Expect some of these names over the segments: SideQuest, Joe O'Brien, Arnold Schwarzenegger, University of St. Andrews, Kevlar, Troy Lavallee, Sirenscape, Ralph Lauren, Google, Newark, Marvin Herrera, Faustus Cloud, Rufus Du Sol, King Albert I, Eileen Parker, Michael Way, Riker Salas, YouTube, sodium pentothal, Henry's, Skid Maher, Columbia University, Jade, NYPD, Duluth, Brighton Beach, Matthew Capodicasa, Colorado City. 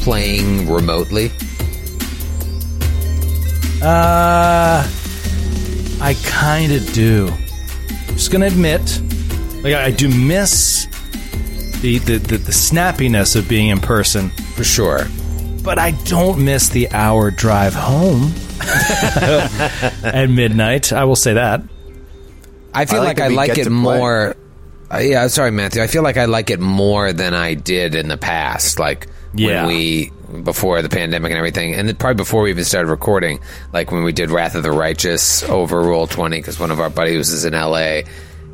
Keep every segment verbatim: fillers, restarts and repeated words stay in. playing remotely? Uh, I kind of do. I'm just gonna admit, like I do miss the, the the the snappiness of being in person for sure. But I don't miss the hour drive home at midnight. I will say that. I feel I like, like I like it more. Uh, yeah, sorry, Matthew. I feel like I like it more than I did in the past. Like. Yeah. When we, before the pandemic and everything, and probably before we even started recording, like when we did Wrath of the Righteous over Roll twenty, because one of our buddies was in L A,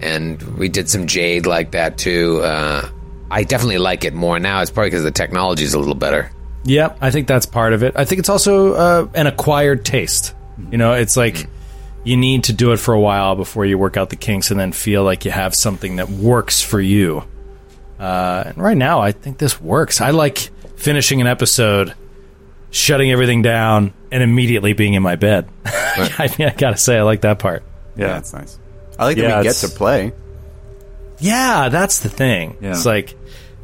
and we did some Jade like that too. Uh, I definitely like it more now. It's probably because the technology is a little better. Yeah, I think that's part of it. I think it's also uh, an acquired taste. You know, it's like mm-hmm. you need to do it for a while before you work out the kinks and then feel like you have something that works for you. Uh, and right now, I think this works. I like finishing an episode, shutting everything down, and immediately being in my bed. I mean, I gotta say, I like that part. Yeah, yeah, that's nice. I like yeah, that we get to play. Yeah, that's the thing. Yeah. It's like,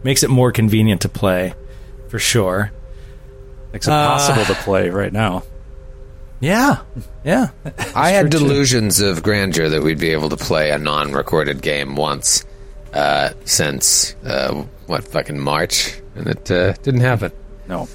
makes it more convenient to play, for sure. Makes it uh, possible to play right now. Yeah, yeah. I had delusions too. Of grandeur that we'd be able to play a non-recorded game once uh, since, uh, what, fucking March? And it uh, didn't happen. No.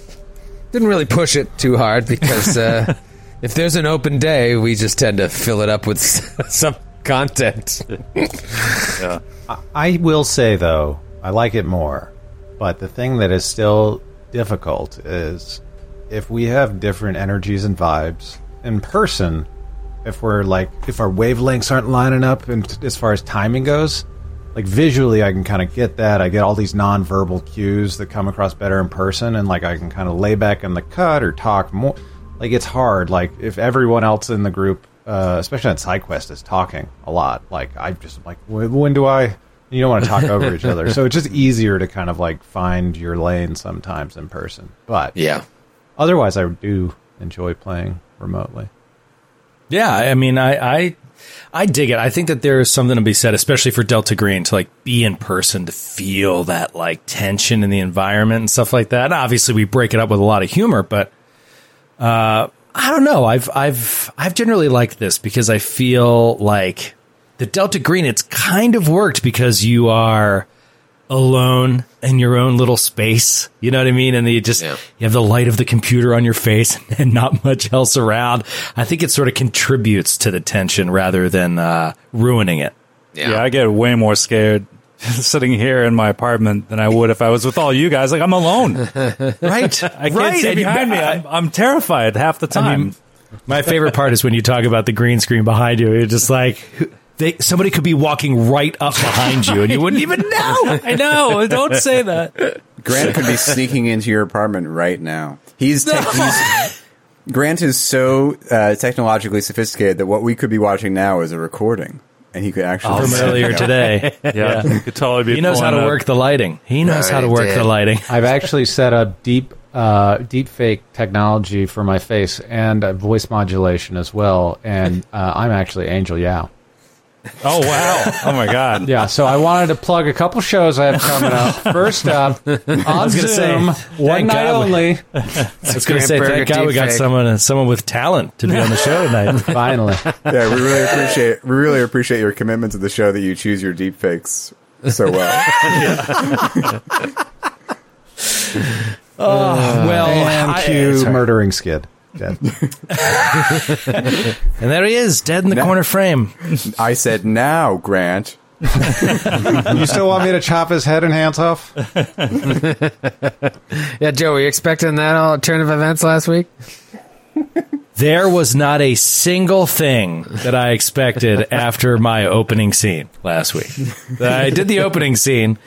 Didn't really push it too hard because uh, if there's an open day, we just tend to fill it up with some content. Yeah. I-, I will say, though, I like it more. But the thing that is still difficult is if we have different energies and vibes in person, if we're like, if our wavelengths aren't lining up in t- as far as timing goes. Like, visually, I can kind of get that. I get all these nonverbal cues that come across better in person, and, like, I can kind of lay back in the cut or talk more. Like, it's hard. Like, if everyone else in the group, uh, especially on SideQuest, is talking a lot, like, I'm just like, when do I... You don't want to talk over each other. So it's just easier to kind of, like, find your lane sometimes in person. But yeah, otherwise, I do enjoy playing remotely. Yeah, I mean, I... I... I dig it. I think that there is something to be said, especially for Delta Green, to like be in person, to feel that like tension in the environment and stuff like that. And obviously, we break it up with a lot of humor, but uh, I don't know. I've I've I've generally liked this because I feel like the Delta Green, it's kind of worked because you are alone in your own little space. You know what I mean? And you just yeah. you have the light of the computer on your face and not much else around. I think it sort of contributes to the tension rather than uh, ruining it. Yeah. yeah, I get way more scared sitting here in my apartment than I would if I was with all you guys. Like, I'm alone. Right. I can't right. see behind me. I'm, I'm terrified half the time. I mean, my favorite part is when you talk about the green screen behind you. You're just like... They, somebody could be walking right up behind you, and you wouldn't even know. I know. Don't say that. Grant could be sneaking into your apartment right now. He's, te- he's Grant is so uh, technologically sophisticated that what we could be watching now is a recording, and he could actually. Oh, from earlier today, yeah, yeah. Could totally be. He knows how to up. work the lighting. He knows no, how to work did. the lighting. I've actually set up deep, uh, deep fake technology for my face and uh, voice modulation as well, and uh, I'm actually Angel Yao. Oh, wow. Oh, my God. Yeah, so I wanted to plug a couple shows I have coming up. First up, on Zoom, say, one night God only. I was going to say, thank God we got someone, someone with talent to be on the show tonight. Finally. Yeah, we really appreciate we really appreciate your commitment to the show that you choose your deepfakes so well. Yeah. Oh, well. And cue murdering skid. Dead. And there he is, dead in the now, corner frame. I said, now, Grant. You still want me to chop his head and hands off? Yeah, Joe, were you expecting that all turn of events last week? There was not a single thing that I expected after my opening scene last week. I did the opening scene,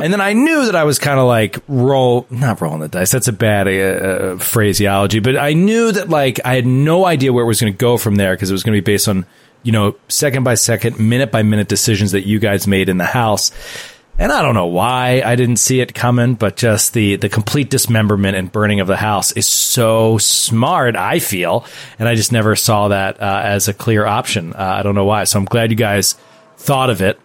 And then I knew that I was kind of like roll, not rolling the dice. That's a bad uh, phraseology, but I knew that like I had no idea where it was going to go from there because it was going to be based on, you know, second by second, minute by minute decisions that you guys made in the house. And I don't know why I didn't see it coming, but just the, the complete dismemberment and burning of the house is so smart, I feel. And I just never saw that uh, as a clear option. Uh, I don't know why. So I'm glad you guys thought of it.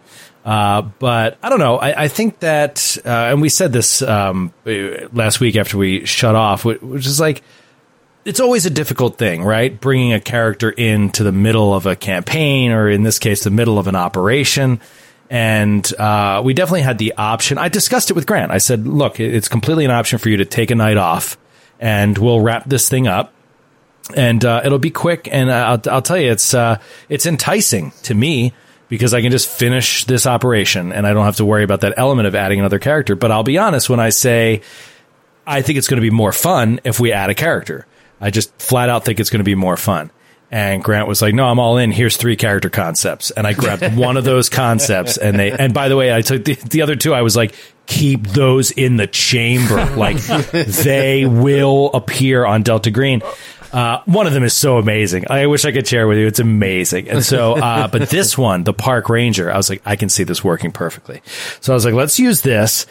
Uh, but I don't know. I, I think that, uh, and we said this um, last week after we shut off, which is like, it's always a difficult thing, right? Bringing a character into the middle of a campaign, or in this case, the middle of an operation. And uh, we definitely had the option. I discussed it with Grant. I said, look, it's completely an option for you to take a night off and we'll wrap this thing up. And uh, it'll be quick. And I'll, I'll tell you, it's uh, it's enticing to me because I can just finish this operation and I don't have to worry about that element of adding another character. But I'll be honest when I say I think it's going to be more fun if we add a character. I just flat out think it's going to be more fun. And Grant was like, no, I'm all in. Here's three character concepts. And I grabbed one of those concepts. And they, and by the way, I took the, the other two. I was like, keep those in the chamber. Like they will appear on Delta Green. Uh, one of them is so amazing. I wish I could share with you. It's amazing. And so, uh, but this one, the park ranger, I was like, I can see this working perfectly. So I was like, let's use this.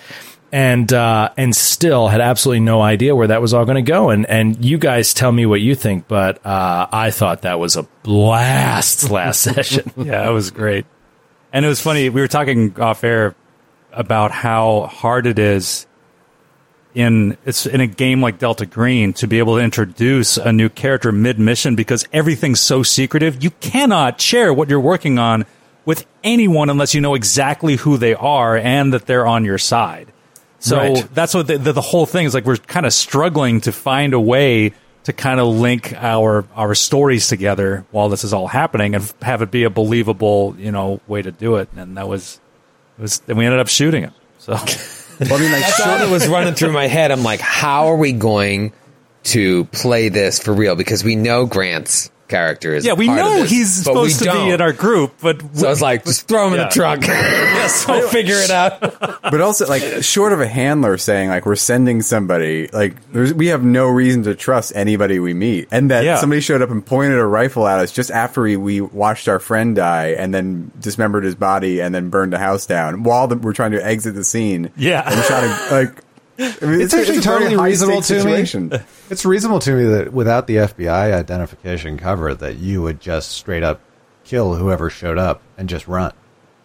And uh, and still had absolutely no idea where that was all going to go. And and you guys tell me what you think, but uh, I thought that was a blast last session. Yeah, it was great. And it was funny. We were talking off air about how hard it is in it's in a game like Delta Green to be able to introduce a new character mid-mission because everything's so secretive. You cannot share what you're working on with anyone unless you know exactly who they are and that they're on your side. So right. That's what the, the, the whole thing is like. We're kind of struggling to find a way to kind of link our our stories together while this is all happening and have it be a believable, you know, way to do it. And that was, it was and we ended up shooting it. So well, I mean, like, sort of was running through my head. I'm like, how are we going to play this for real? Because we know Grant's character is yeah we know this, he's supposed to don't. be in our group, but we, so I was like, just throw him yeah. in the trunk. Yes, we'll figure it out. But also, like, short of a handler saying like we're sending somebody, like there's, we have no reason to trust anybody we meet. And that yeah. somebody showed up and pointed a rifle at us just after we, we watched our friend die and then dismembered his body and then burned the house down while the, we're trying to exit the scene. Yeah, and trying to like I mean, it's, it's actually it's totally reasonable to situation. me. It's reasonable to me that without the F B I identification cover, that you would just straight up kill whoever showed up and just run.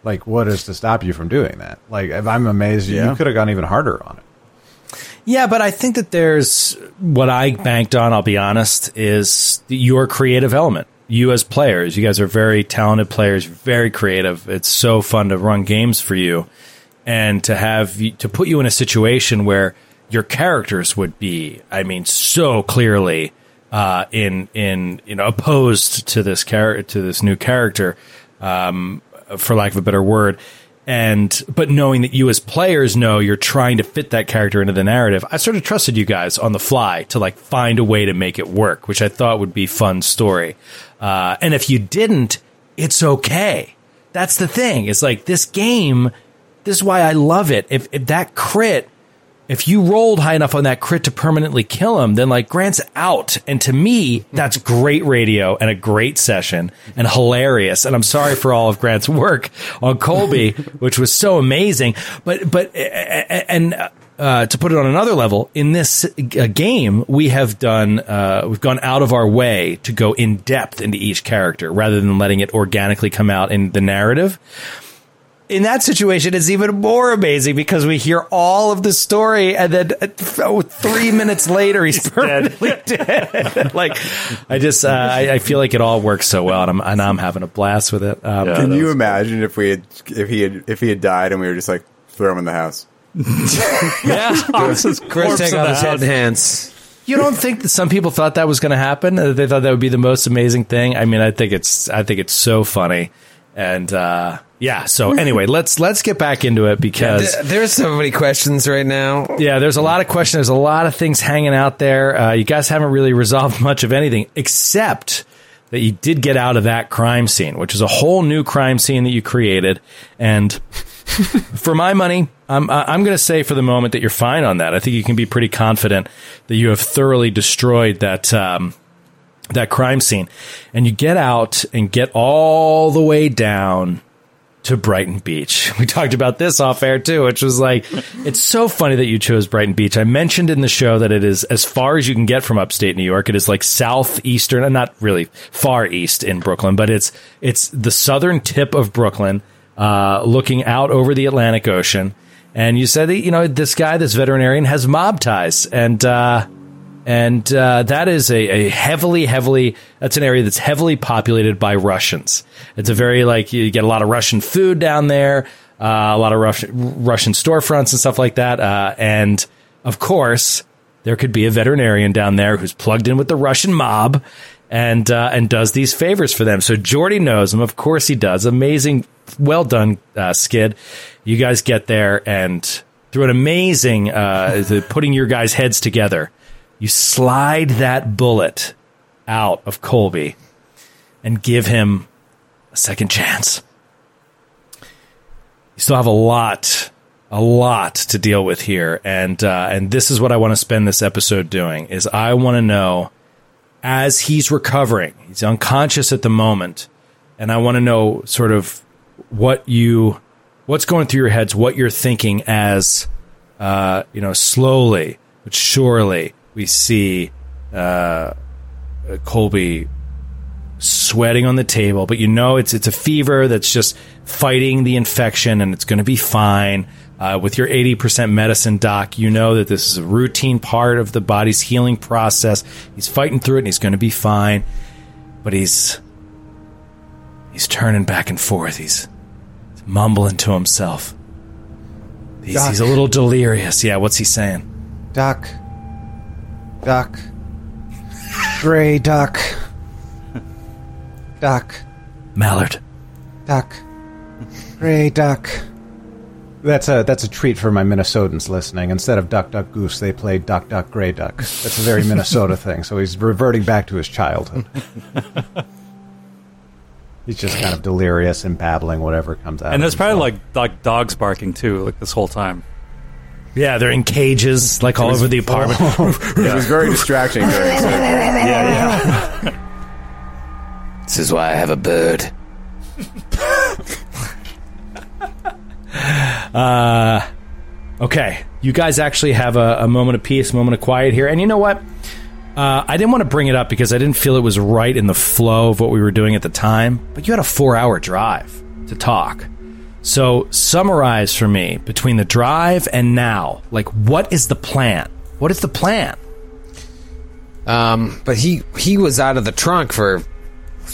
Like, what is to stop you from doing that? Like, I'm amazed yeah. you could have gone even harder on it. Yeah, but I think that there's what I banked on, I'll be honest, is your creative element. You as players, you guys are very talented players, very creative. It's so fun to run games for you. And to have to put you in a situation where your characters would be, I mean, so clearly uh, in in you know opposed to this character to this new character, um, for lack of a better word, and but knowing that you as players know you're trying to fit that character into the narrative, I sort of trusted you guys on the fly to like find a way to make it work, which I thought would be fun story. Uh, and if you didn't, it's okay. That's the thing. It's like this game. This is why I love it. If, if that crit, if you rolled high enough on that crit to permanently kill him, then like Grant's out. And to me, that's great radio and a great session and hilarious. And I'm sorry for all of Grant's work on Colby, which was so amazing. But but and uh, to put it on another level, in this game, we have done uh, we've gone out of our way to go in depth into each character rather than letting it organically come out in the narrative. In that situation, it's even more amazing because we hear all of the story and then oh, three minutes later, he's, he's permanently dead. dead. Like, I just, uh, I, I feel like it all works so well, and I'm, and I'm having a blast with it. Um, yeah, can you imagine cool. if we had, if he had, if he had died and we were just like, throw him in the house? Yeah. Chris, Chris take off his head and hands. You don't think that some people thought that was going to happen? They thought that would be the most amazing thing. I mean, I think it's, I think it's so funny. And, uh, yeah. So anyway, let's let's get back into it because yeah, there's so many questions right now. Yeah, there's a lot of questions. There's a lot of things hanging out there. Uh, you guys haven't really resolved much of anything, except that you did get out of that crime scene, which is a whole new crime scene that you created. And for my money, I'm I'm going to say for the moment that you're fine on that. I think you can be pretty confident that you have thoroughly destroyed that um, that crime scene. And you get out and get all the way down to Brighton Beach. We talked about this off air too, which was like, it's so funny that you chose Brighton Beach. I mentioned in the show that it is as far as you can get from upstate New York. It is like southeastern, and not really far east in Brooklyn, but it's it's the southern tip of Brooklyn, uh, looking out over the Atlantic Ocean. And you said, you know, this guy, this veterinarian, has mob ties, and uh, and uh, that is a, a heavily, heavily, that's an area that's heavily populated by Russians. It's a very, like, you get a lot of Russian food down there, uh, a lot of Russian, Russian storefronts and stuff like that. Uh, and, of course, there could be a veterinarian down there who's plugged in with the Russian mob and uh, and does these favors for them. So Jordy knows him. Of course he does. Amazing. Well done, uh, Skid. You guys get there, and through an amazing uh, the putting your guys' heads together, you slide that bullet out of Colby and give him a second chance. You still have a lot, a lot to deal with here. And uh, and this is what I want to spend this episode doing, is I want to know, as he's recovering, he's unconscious at the moment, and I want to know sort of what you, what's going through your heads, what you're thinking as, uh, you know, slowly but surely, we see uh, Colby sweating on the table, but you know it's it's a fever that's just fighting the infection, and it's going to be fine. Uh, with your eighty percent medicine, doc, you know that this is a routine part of the body's healing process. He's fighting through it, and he's going to be fine. But he's he's turning back and forth. He's, he's mumbling to himself. He's, he's a little delirious. Yeah, what's he saying? Doc. Doc. Gray Doc. Doc. Mallard. Doc. Gray Doc. That's a that's a treat for my Minnesotans listening. Instead of Duck Duck Goose, they play Duck Duck Gray Duck. That's a very Minnesota thing. So he's reverting back to his childhood. He's just kind of delirious and babbling whatever comes out. And there's probably like, like dogs barking too, like this whole time. Yeah, they're in cages, like, all over the apartment. Yeah. It was very distracting. Yeah, yeah. This is why I have a bird. uh, okay, you guys actually have a, a moment of peace, moment of quiet here. And you know what? Uh, I didn't want to bring it up because I didn't feel it was right in the flow of what we were doing at the time. But you had a four-hour drive to talk. So summarize for me, between the drive and now, like, what is the plan? What is the plan? Um, but he he was out of the trunk for,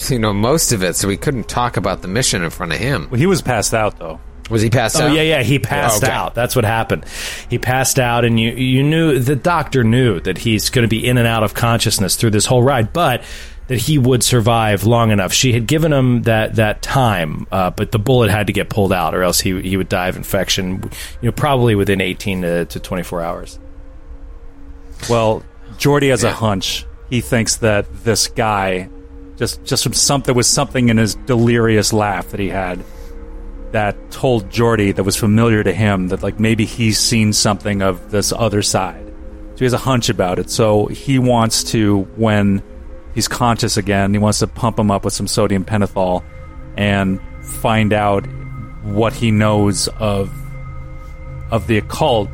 you know, most of it, so we couldn't talk about the mission in front of him. Well, he was passed out, though. Was he passed oh, out? Oh, yeah, yeah, he passed oh, okay. out. That's what happened. He passed out, and you you knew, the doctor knew that he's going to be in and out of consciousness through this whole ride, but that he would survive long enough. She had given him that that time, uh, but the bullet had to get pulled out, or else he he would die of infection. You know, probably within eighteen to, to twenty-four hours. Well, Jordy has yeah. a hunch. He thinks that this guy, just just from something, there was something in his delirious laugh that he had that told Jordy, that was familiar to him, that like maybe he's seen something of this other side. So he has a hunch about it. So he wants to, when he's conscious again, he wants to pump him up with some sodium pentothal and find out what he knows of of the occult,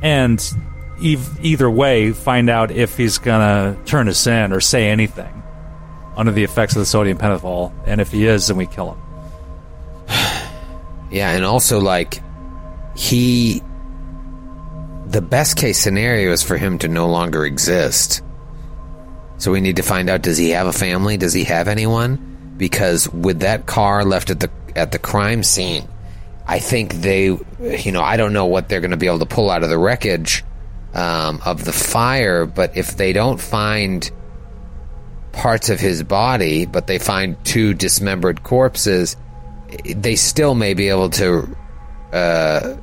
and e- either way, find out if he's going to turn us in or say anything under the effects of the sodium pentothal. And if he is, then we kill him. Yeah, and also, like, he... the best-case scenario is for him to no longer exist. So we need to find out, does he have a family? Does he have anyone? Because with that car left at the at the crime scene, I think they, you know, I don't know what they're going to be able to pull out of the wreckage um, of the fire, but if they don't find parts of his body, but they find two dismembered corpses, they still may be able to uh,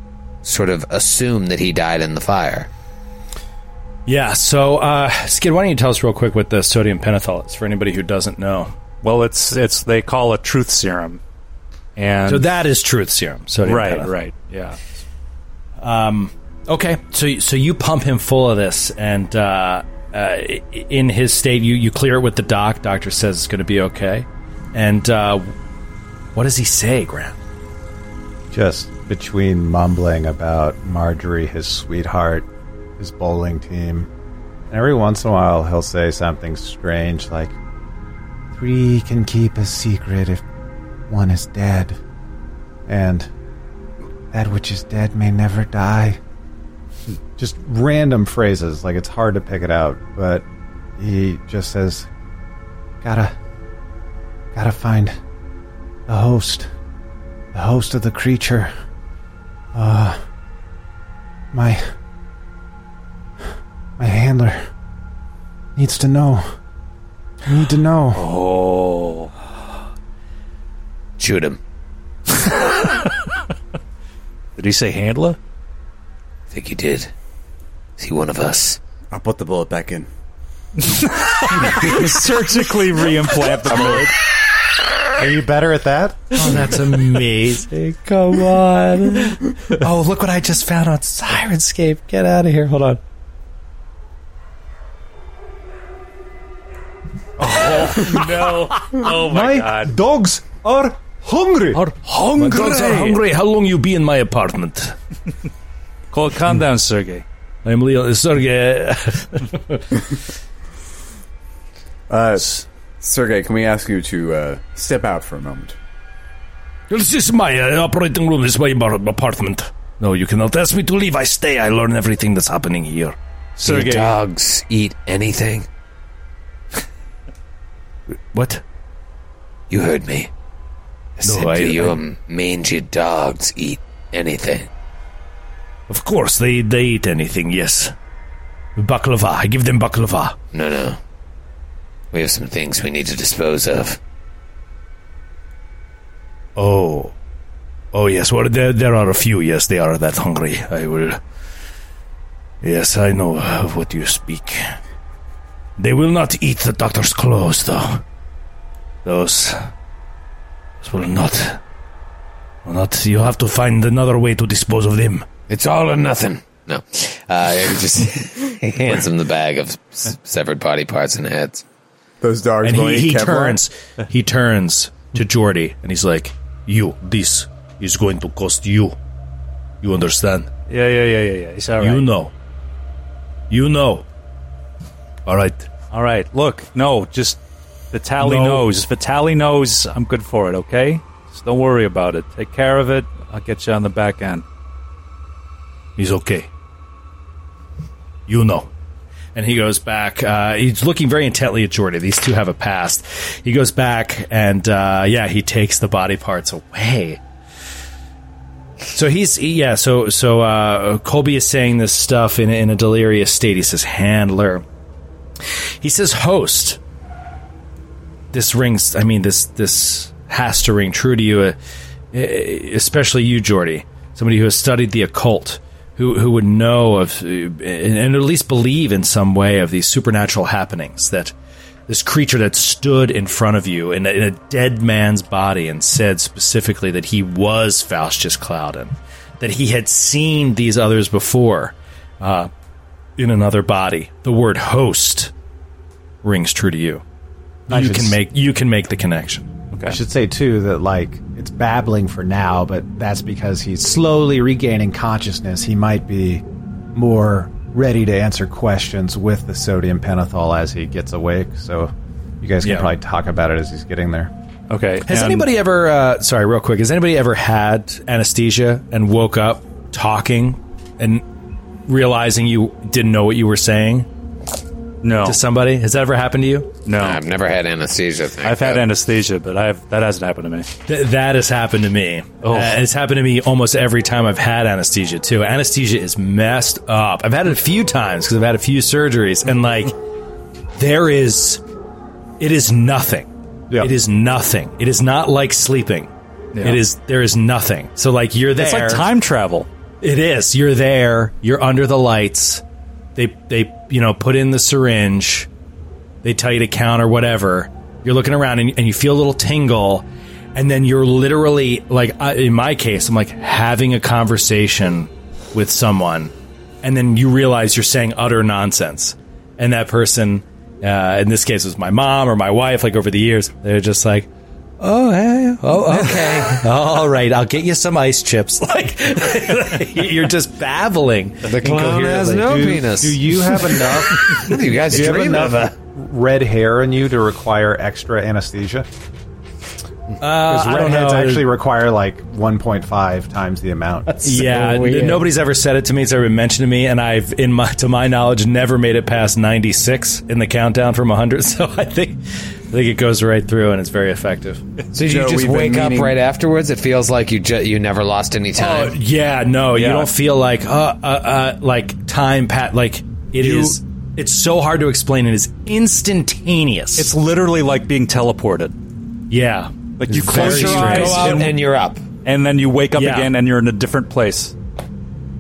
sort of assume that he died in the fire. Yeah, so, uh, Skid, why don't you tell us real quick what the sodium pentothal is for anybody who doesn't know? Well, it's, it's they call it truth serum. And so that is truth serum, sodium pentothal. Right, right, yeah. Um, okay, so so you pump him full of this, and uh, uh, in his state, you, you clear it with the doc. Doctor says it's going to be okay. And uh, what does he say, Grant? Just between mumbling about Marjorie, his sweetheart, his bowling team, every once in a while he'll say something strange like, three can keep a secret if one is dead, and that which is dead may never die. Just random phrases, like it's hard to pick it out, but he just says, gotta gotta find the host the host of the creature. uh my my handler needs to know. I need to know. Oh. Shoot him. Did he say handler? I think he did. Is he one of us? I'll put the bullet back in. Surgically reimplant the bullet. Are you better at that? Oh, that's amazing. Come on. Oh, look what I just found on Sirenscape. Get out of here. Hold on. Oh, no. Oh, my, my God. My dogs are hungry. Are hungry. My dogs are hungry. How long you be in my apartment? Cole, calm down, Sergey. I'm Leo. Sergey. uh, Sergey, can we ask you to uh, step out for a moment? This is my uh, operating room. This is my apartment. No, you cannot ask me to leave. I stay. I learn everything that's happening here. Sergey. Do dogs eat anything? What? You heard me. I no, said, I, do your um, mangy dogs eat anything? Of course, they, they eat anything, yes. Baklava, I give them baklava. No, no. We have some things we need to dispose of. Oh. Oh, yes, well, there, there are a few, yes, they are that hungry. I will... Yes, I know of what you speak. They will not eat the doctor's clothes, though. Those... Those will not... Will not... You have to find another way to dispose of them. It's all or nothing. No. Uh, he just hands him the bag of s- severed body parts and heads. Those dogs will eat Kevlar. And he, he turns... He turns to Jordy, and he's like, you, this is going to cost you. You understand? Yeah, yeah, yeah, yeah, yeah. It's all right. You know. You know. All right. All right. Look, no, just Vitaly no. knows. Vitaly knows I'm good for it, okay? Just don't worry about it. Take care of it. I'll get you on the back end. He's okay. You know. And he goes back. Uh, he's looking very intently at Jordy. These two have a past. He goes back and, uh, yeah, he takes the body parts away. So he's, yeah, so so uh, Colby is saying this stuff in, in a delirious state. He says, handler. He says, host. This rings, I mean, this this has to ring true to you, uh, especially you, Jordy, somebody who has studied the occult, who who would know of, uh, and at least believe in some way of these supernatural happenings, that this creature that stood in front of you in a, in a dead man's body and said specifically that he was Faustus Cloud and that he had seen these others before, uh, in another body. The word host rings true to you. I you can make you can make the connection. Okay. I should say too that like it's babbling for now, but that's because he's slowly regaining consciousness. He might be more ready to answer questions with the sodium pentothal as he gets awake. So you guys can yeah. probably talk about it as he's getting there. Okay. Has and anybody ever uh, sorry, real quick, has anybody ever had anesthesia and woke up talking and realizing you didn't know what you were saying? No. To somebody? Has that ever happened to you? No. I've never had anesthesia. Thing, I've had but... anesthesia, but I've that hasn't happened to me. Th- that has happened to me. Oh. Uh, it's happened to me almost every time I've had anesthesia, too. Anesthesia is messed up. I've had it a few times because I've had a few surgeries, and, like, there is... It is nothing. Yeah. It is nothing. It is not like sleeping. Yeah. It is... There is nothing. So, like, you're there... It's like time travel. It is. You're there. You're under the lights. They, they, you know, put in the syringe. They tell you to count or whatever. You're looking around and, and you feel a little tingle. And then you're literally, like, I, in my case, I'm, like, having a conversation with someone, and then you realize you're saying utter nonsense. And that person, uh, in this case, was my mom or my wife, like over the years, they're just like, oh, yeah, yeah. Oh, okay. All right. I'll get you some ice chips. Like, you're just babbling. The clown has no do, penis. Do you have enough? You guys do you have enough uh, red hair in you to require extra anesthesia? Because uh, redheads actually require like one point five times the amount. That's yeah, so n- nobody's ever said it to me. It's ever been mentioned to me, and I've, in my to my knowledge, never made it past ninety-six in the countdown from one hundred. So I think, I think it goes right through, and it's very effective. So Joe, you just wake up meaning... right afterwards. It feels like you ju- you never lost any time. Uh, yeah, no, yeah. You don't feel like uh uh, uh like time pat like it you, is. It's so hard to explain. It is instantaneous. It's literally like being teleported. Yeah. Like you close your eyes and, and you're up, and then you wake up yeah. again, and you're in a different place.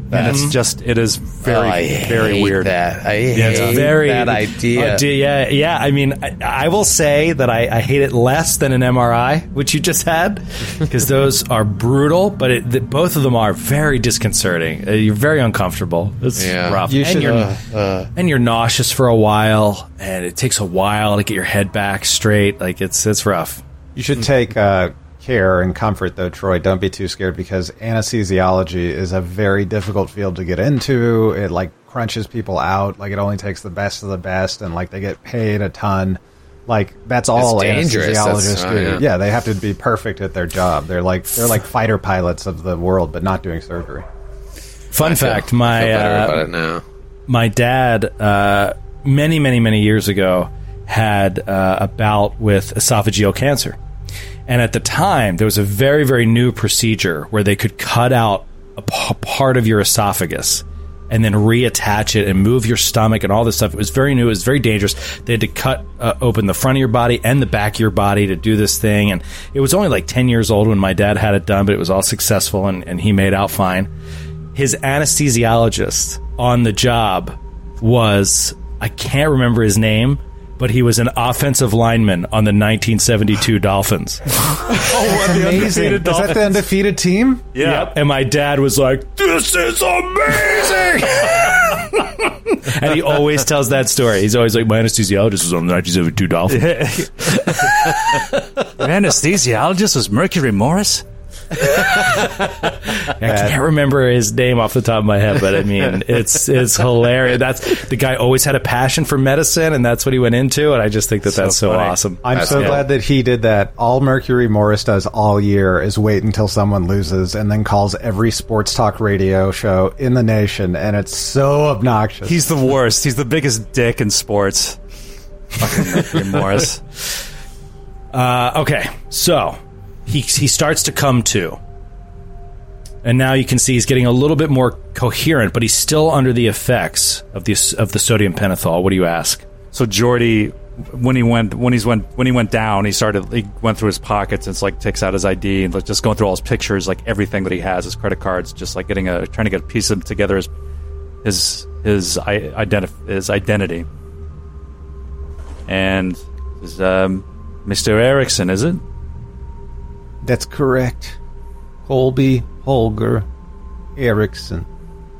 That, and it's just, it is very, oh, very weird. That I hate yeah, it's very, that idea. Uh, do, yeah, yeah. I mean, I, I will say that I, I hate it less than an M R I, which you just had, because those are brutal. But it, the, both of them are very disconcerting. Uh, you're very uncomfortable. It's yeah. rough, you and should, you're uh, uh, and you're nauseous for a while, and it takes a while to get your head back straight. Like it's it's rough. You should take uh, care and comfort, though, Troy. Don't be too scared, because anesthesiology is a very difficult field to get into. It, like, crunches people out. Like, it only takes the best of the best, and, like, they get paid a ton. Like, that's all anesthesiologists do. Yeah. yeah, they have to be perfect at their job. They're like they're like fighter pilots of the world, but not doing surgery. Fun I fact, feel, my, feel uh, about it now. my dad, uh, many, many, many years ago, had uh, a bout with esophageal cancer. And at the time, there was a very, very new procedure where they could cut out a p- part of your esophagus and then reattach it and move your stomach and all this stuff. It was very new. It was very dangerous. They had to cut uh, open the front of your body and the back of your body to do this thing. And it was only like ten years old when my dad had it done, but it was all successful, and, and he made out fine. His anesthesiologist on the job was, I can't remember his name, but he was an offensive lineman on the nineteen seventy-two Dolphins. Oh, that's the amazing. Dolphins. Is that the undefeated team? Yeah. Yep. And my dad was like, this is amazing! And he always tells that story. He's always like, my anesthesiologist was on the nineteen seventy-two Dolphins. My anesthesiologist was Mercury Morris? I can't remember his name off the top of my head, but I mean, it's it's hilarious. That's the guy always had a passion for medicine, and that's what he went into. And I just think that so that's so funny. Awesome. I'm that's so cool. glad that he did that. All Mercury Morris does all year is wait until someone loses, and then calls every sports talk radio show in the nation, and it's so obnoxious. He's the worst. He's the biggest dick in sports. Fucking Mercury Morris. Uh, okay, so. He he starts to come to. And now you can see he's getting a little bit more coherent, but he's still under the effects of the of the sodium pentothal. What do you ask? So Jordy, when he went when he's went when he went down, he started he went through his pockets and it's like takes out his I D and just going through all his pictures, like everything that he has, his credit cards, just like getting a trying to get a piece of together his his his identif- his identity. And his, um, Mister Erickson, is it? That's correct. Colby Holger Erickson.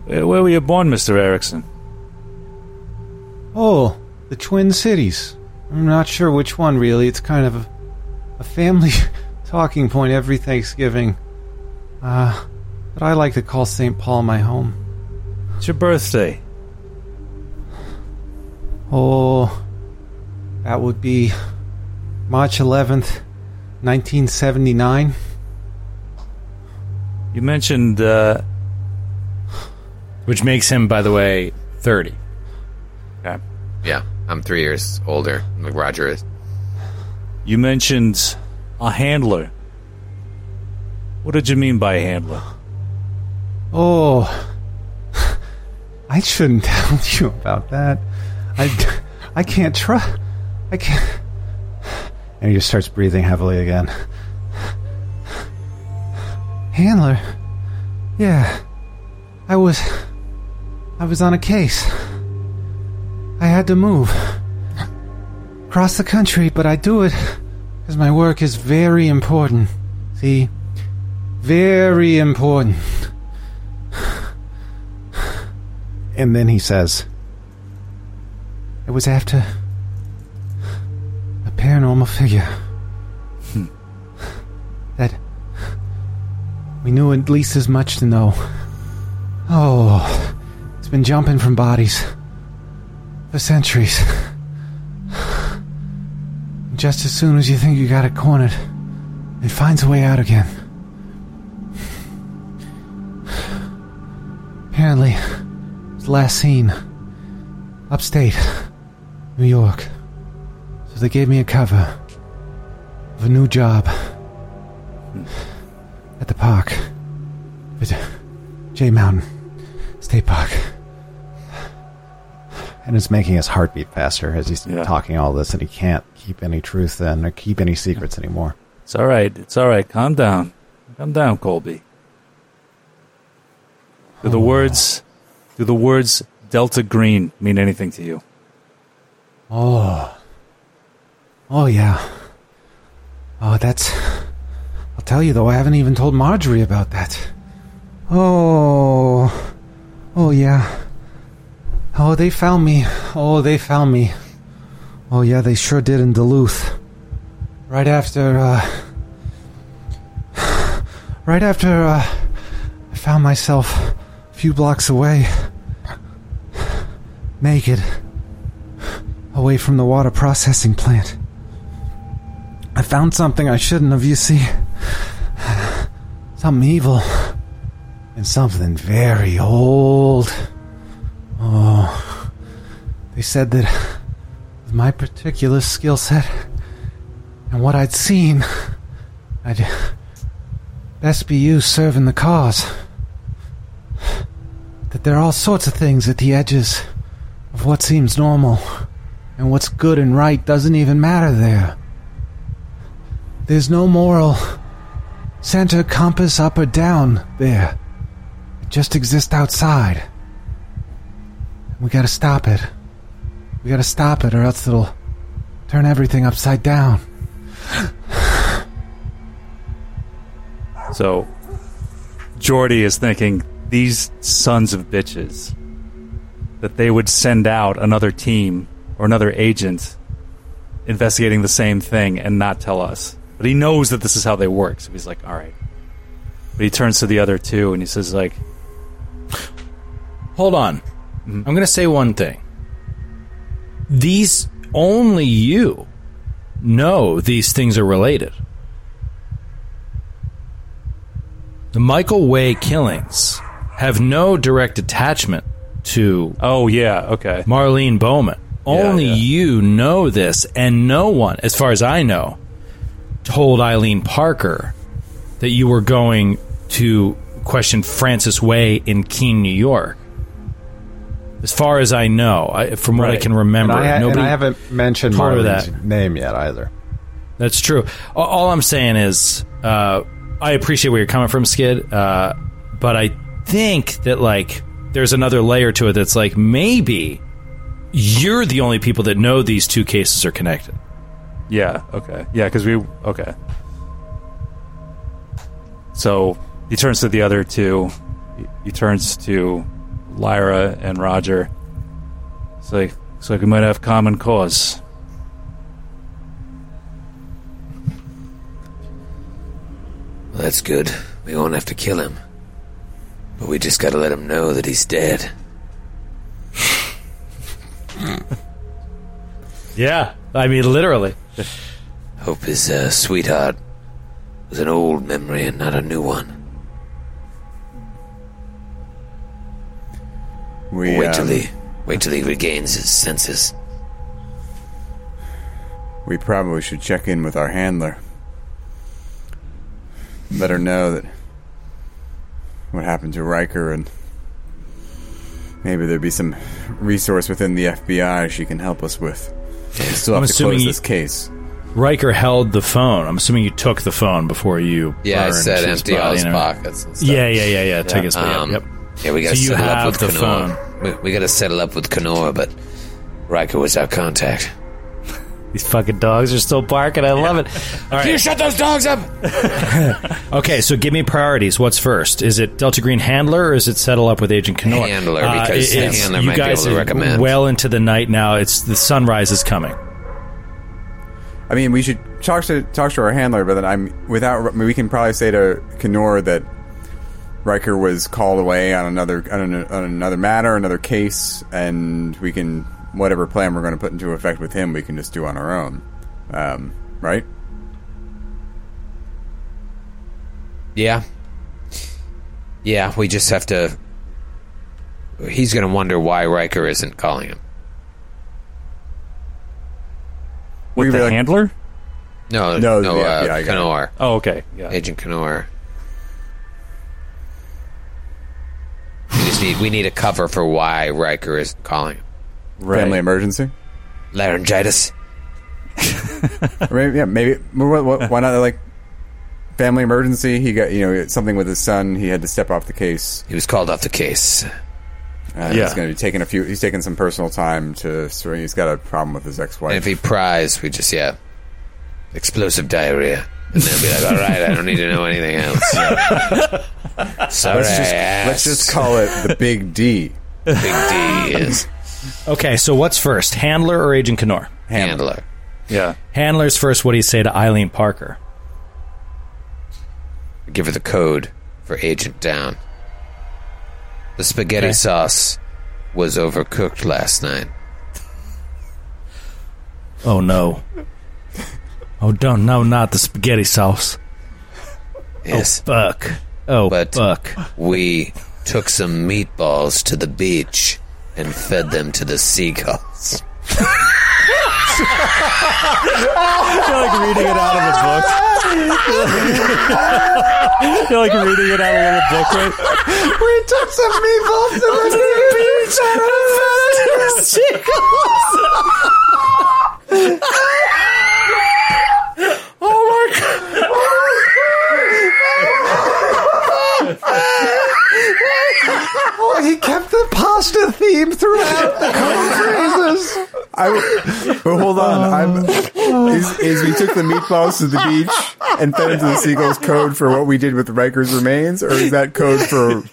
Where were you born, Mister Erickson? Oh, the Twin Cities. I'm not sure which one, really. It's kind of a, a family talking point every Thanksgiving. Uh, but I like to call Saint Paul my home. It's your birthday. Oh, that would be March eleventh. nineteen seventy-nine. You mentioned, uh... which makes him, by the way, thirty. Okay. Yeah, I'm three years older than Roger is. You mentioned a handler. What did you mean by a handler? Oh, I shouldn't tell you about that. I, I can't try. I can't... And he just starts breathing heavily again. Handler? Yeah. I was... I was on a case. I had to move. Across the country, but I do it because my work is very important. See? Very important. And then he says, "It was after a paranormal figure that we knew at least as much to know. Oh, it's been jumping from bodies for centuries. Just as soon as you think you got it cornered, it finds a way out again. Apparently, it was last seen upstate New York. So they gave me a cover of a new job at the park, at J Mountain State Park." And it's making his heartbeat faster as he's yeah. talking all this, and he can't keep any truth in or keep any secrets anymore. It's all right. It's all right. Calm down. Calm down, Colby. Do the oh. words, do the words Delta Green mean anything to you? Oh. Oh, yeah. Oh, that's... I'll tell you, though, I haven't even told Marjorie about that. Oh. Oh, yeah. Oh, they found me. Oh, they found me. Oh, yeah, they sure did in Duluth. Right after, uh... Right after, uh... I found myself a few blocks away. Naked. Away from the water processing plant. I found something I shouldn't have, you see. Something evil. And something very old. Oh, they said that with my particular skill set and what I'd seen, I'd best be used serving the cause. That there are all sorts of things at the edges of what seems normal, and what's good and right doesn't even matter there. There's no moral center, compass, up or down there. It just exists outside. We gotta stop it. We gotta stop it, or else it'll turn everything upside down. So, Geordi is thinking, these sons of bitches, that they would send out another team or another agent investigating the same thing and not tell us. But he knows that this is how they work, so he's like, alright. But he turns to the other two and he says, like, hold on. I'm going to say one thing. These, only you know these things are related. The Michael Way killings have no direct attachment to... Oh, yeah, okay. Marlene Bowman. Yeah, only yeah. you know this, and no one, as far as I know, told Eileen Parker that you were going to question Francis Way in Keene, New York. As far as I know, I, from what right. I can remember. And I, nobody and I haven't mentioned Marlene's name yet either. That's true. All, all I'm saying is, uh, I appreciate where you're coming from, Skid, uh, but I think that, like, there's another layer to it that's like, maybe you're the only people that know these two cases are connected. Yeah, okay. Yeah, because we... Okay. So, he turns to the other two. He, he turns to... Lyra and Roger. It's like, it's like we might have common cause. Well, that's good. We won't have to kill him. But we just gotta let him know that he's dead. Yeah, I mean, literally. Hope his uh, sweetheart was an old memory and not a new one. We, wait, um, till he, wait till he regains his senses. We probably should check in with our handler. Let her know that what happened to Riker, and maybe there'd be some resource within the F B I she can help us with. We still have I'm to close you, this case. Riker held the phone. I'm assuming you took the phone before you... Yeah, I said empty all his pockets and stuff. Yeah, yeah, yeah, yeah. yeah. Take his um, Yep. Yeah, we gotta so settle up with Knorr. We, we gotta settle up with Knorr, but Riker was our contact. These fucking dogs are still barking. I love it. All right. Can you shut those dogs up? Okay, so give me priorities. What's first? Is it Delta Green Handler, or is it Settle Up with Agent Knorr? Handler, because uh, it's, Handler might be able to recommend. You guys are well into the night now. It's the sunrise is coming. I mean, we should talk to talk to our handler, but then I'm without. I mean, we can probably say to Knorr that Riker was called away on another on, an, on another matter, another case, and we can. Whatever plan we're going to put into effect with him, we can just do on our own, um, right? Yeah, yeah. We just have to. He's going to wonder why Riker isn't calling him. With the like, handler? No, no, no. Yeah, uh, yeah, I got Knorr. It. Oh, okay. Yeah. Agent Knorr. We just need. We need a cover for why Riker isn't calling him. Right. Family emergency, laryngitis. Maybe, yeah, maybe. Why not? Like family emergency. He got you know something with his son. He had to step off the case. He was called off the case. Uh, yeah, he's going to be taking a few. He's taking some personal time to. He's got a problem with his ex-wife. And if he pries, we just yeah, explosive diarrhea, and they'll be like, all right, I don't need to know anything else. Sorry, let's just, let's just call it the Big D. Big D is. Okay, so what's first, Handler or Agent Knorr? Handler. Handler. Yeah. Handler's first. What do you say to Eileen Parker? Give her the code for Agent Down. The spaghetti okay. sauce was overcooked last night. Oh, no. Oh, don't, no, not the spaghetti sauce. Yes. Oh, fuck. Oh, but fuck. We took some meatballs to the beach. And fed them to the seagulls. You're like reading it out of a book. You're like reading it out of a little book, right? We took some meatballs to the beach and fed them to the seagulls. Oh my god! Oh my god! Oh, he kept the pasta theme throughout the conferences. I, but hold on, I'm. Is, is we took the meatballs to the beach and fed into the seagulls code for what we did with Riker's remains, or is that code for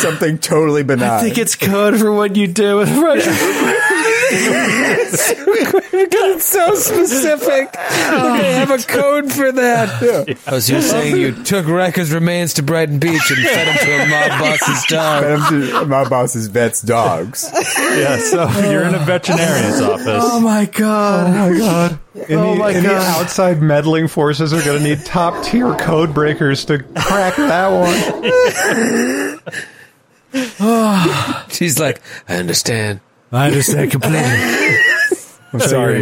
something totally benign? I think it's code for what you do with Riker's remains. Because it's so specific. Oh, they have a code for that. Yeah. Oh, so you're saying you took Riker's remains to Brighton Beach and fed him to a mob boss's dog. Fed him to a mob boss's vet's dogs. Yeah, so oh. You're in a veterinarian's office. Oh, my God. Oh, my God. Any, oh my any God. Outside meddling forces are going to need top-tier code breakers to crack that one. Oh. She's like, I understand. I understand completely. I'm sorry.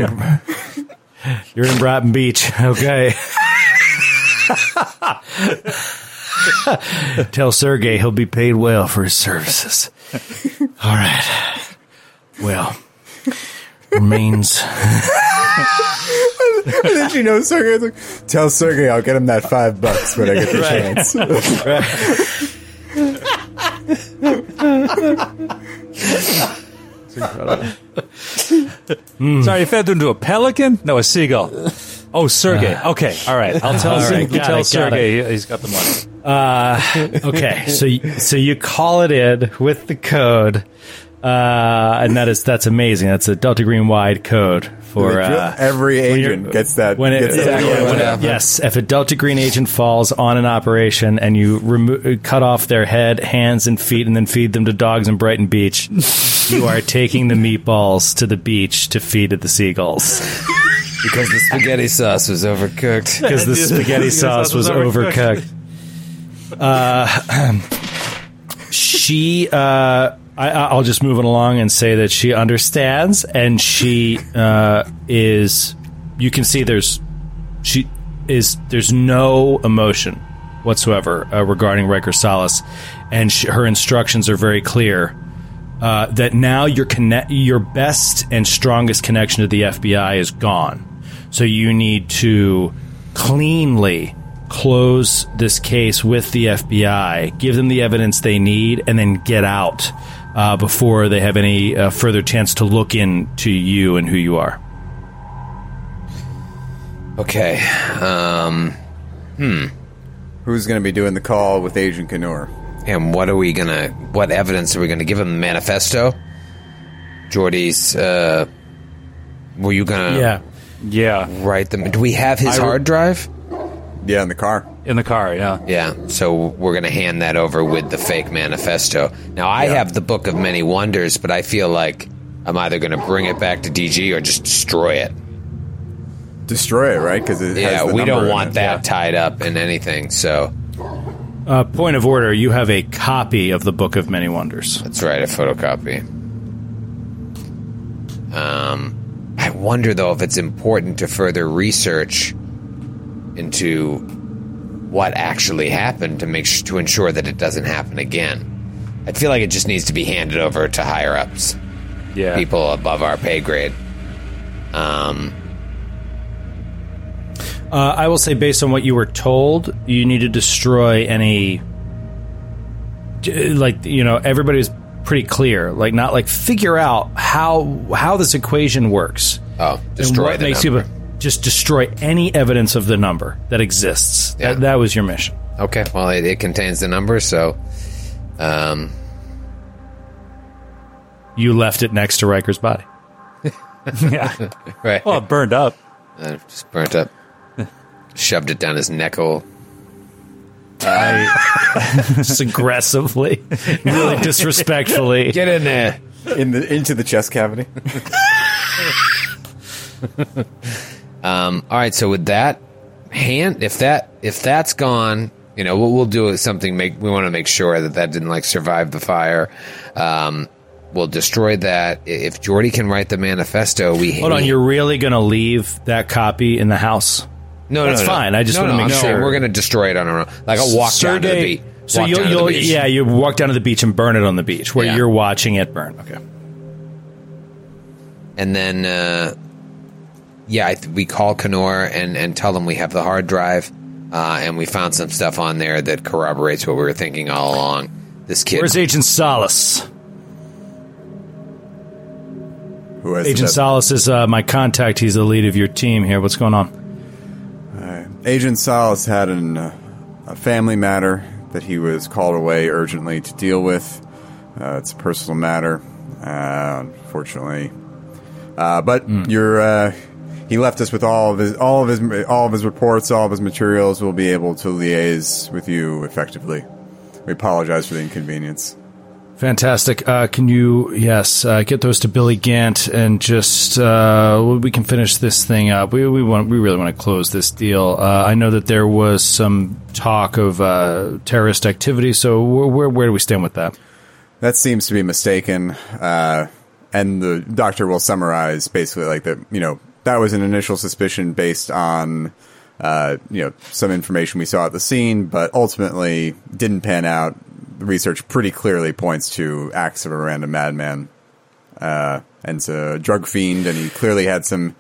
You're in Brighton Beach. Okay. Tell Sergey he'll be paid well for his services. All right. Well, remains. And then she knows Sergey's like, tell Sergey I'll get him that five bucks when I get the chance. It's incredible. Mm. Sorry, you fed them to a pelican? No, a seagull. Oh, Sergey. Uh, okay, all right. I'll tell, right, you tell it, Sergey got he's got the money. Uh, okay, so so you call it in with the code, uh, and that is that's amazing. That's a Delta Green wide code for uh, every agent gets that. When it, gets it, that yeah, when it, yes, if a Delta Green agent falls on an operation and you remo- cut off their head, hands, and feet, and then feed them to dogs in Brighton Beach. You are taking the meatballs to the beach to feed to the seagulls. Because the spaghetti sauce was overcooked. Because the spaghetti sauce was overcooked. Uh, she, uh, I, I'll just move it along and say that she understands, and she uh, is. You can see there's, she is there's no emotion whatsoever uh, regarding Riker Salas, and she, her instructions are very clear. Uh, that now your connect, your best and strongest connection to the F B I is gone. So you need to cleanly close this case with the F B I, give them the evidence they need, and then get out uh, before they have any uh, further chance to look into you and who you are. Okay, um... Hmm. Who's going to be doing the call with Agent Knorr? And what are we going to... What evidence are we going to give him? The manifesto? Jordy's, uh... Were you going to... Yeah. Yeah. Write them... Do we have his I hard re- drive? Yeah, in the car. In the car, yeah. Yeah, so we're going to hand that over with the fake manifesto. Now, I yeah. have the Book of Many Wonders, but I feel like I'm either going to bring it back to D G or just destroy it. Destroy it, right? Because it yeah, has the we don't want that yeah. tied up in anything. So, uh, point of order: you have a copy of the Book of Many Wonders. That's right, a photocopy. Um, I wonder though if it's important to further research into what actually happened to make sh- to ensure that it doesn't happen again. I feel like it just needs to be handed over to higher ups, yeah, people above our pay grade. Um. Uh, I will say, based on what you were told, you need to destroy any, like, you know, everybody was pretty clear. Like, not like figure out how how this equation works. Oh, destroy and what makes number. You just destroy any evidence of the number that exists. Yeah. That, that was your mission. Okay. Well, it, it contains the number, so um, you left it next to Riker's body. Yeah. Right. Well, it burned up. It just burnt up. Shoved it down his neck hole. I, just aggressively. Really disrespectfully. Get in there. In the into the chest cavity. um, all right, so with that hand, if that if that's gone, you know, we'll, we'll do it, something make we want to make sure that that didn't like survive the fire. Um We'll destroy that. If Jordy can write the manifesto, we Hold on, you're really going to leave that copy in the house? No, that's no, no, fine. No. I just no, want to no, make no, sure we're going to destroy it on our own. Like I'll walk Sir down Day, to the beach. So you'll, down you'll, to the beach. yeah, you walk down to the beach and burn it on the beach where yeah. you're watching it burn. Okay. And then, uh, yeah, I th- we call Knorr and and tell them we have the hard drive, uh, and we found some stuff on there that corroborates what we were thinking all along. This kid. Where's Agent Solace? Who has Agent Solace is uh, my contact. He's the lead of your team here. What's going on? Agent Solace had an, uh, a family matter that he was called away urgently to deal with. Uh, it's a personal matter, uh, unfortunately. Uh, but mm. you're, uh, he left us with all of his, all of his, all of his reports, all of his materials. We'll be able to liaise with you effectively. We apologize for the inconvenience. Fantastic. Uh, can you, yes, uh, get those to Billy Gant and just, uh, we can finish this thing up. We we want, we really want to close this deal. Uh, I know that there was some talk of uh, terrorist activity, so where where do we stand with that? That seems to be mistaken. Uh, and the doctor will summarize basically like that, you know, that was an initial suspicion based on, uh, you know, some information we saw at the scene, but ultimately didn't pan out. The research pretty clearly points to acts of a random madman uh, and it's a drug fiend, and he clearly had some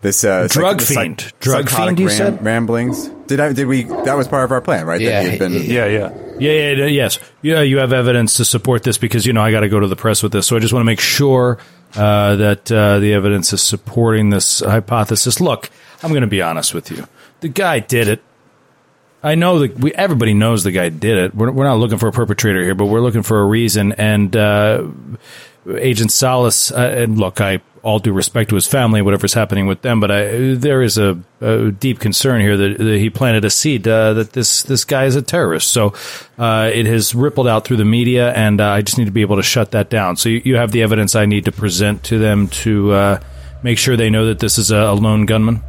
this uh, drug psych- fiend, psych- drug fiend. You ram- said ramblings. Did I? Did we? That was part of our plan, right? Yeah, that been- yeah, yeah, yeah, yeah. Yes, yeah. You have evidence to support this because you know I got to go to the press with this, so I just want to make sure uh, that uh, the evidence is supporting this hypothesis. Look, I'm going to be honest with you. The guy did it. I know that we, everybody knows the guy did it. We're, we're not looking for a perpetrator here, but we're looking for a reason. And uh, Agent Solace, uh, and look, I all due respect to his family, whatever's happening with them, but I, there is a, a deep concern here that, that he planted a seed uh, that this, this guy is a terrorist. So uh, it has rippled out through the media, and uh, I just need to be able to shut that down. So you, you have the evidence I need to present to them to uh, make sure they know that this is a, a lone gunman?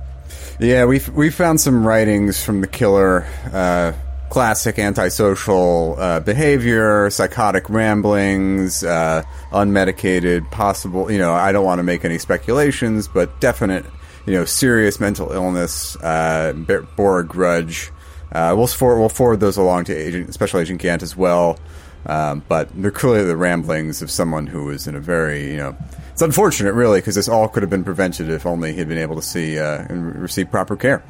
Yeah, we we found some writings from the killer, uh, classic antisocial uh, behavior, psychotic ramblings, uh, unmedicated, possible, you know, I don't want to make any speculations, but definite, you know, serious mental illness, uh, bore a grudge. Uh, we'll, forward, we'll forward those along to Agent, Special Agent Gant as well, um, but they're clearly the ramblings of someone who was in a very, you know... It's unfortunate, really, because this all could have been prevented if only he'd been able to see uh, and receive proper care.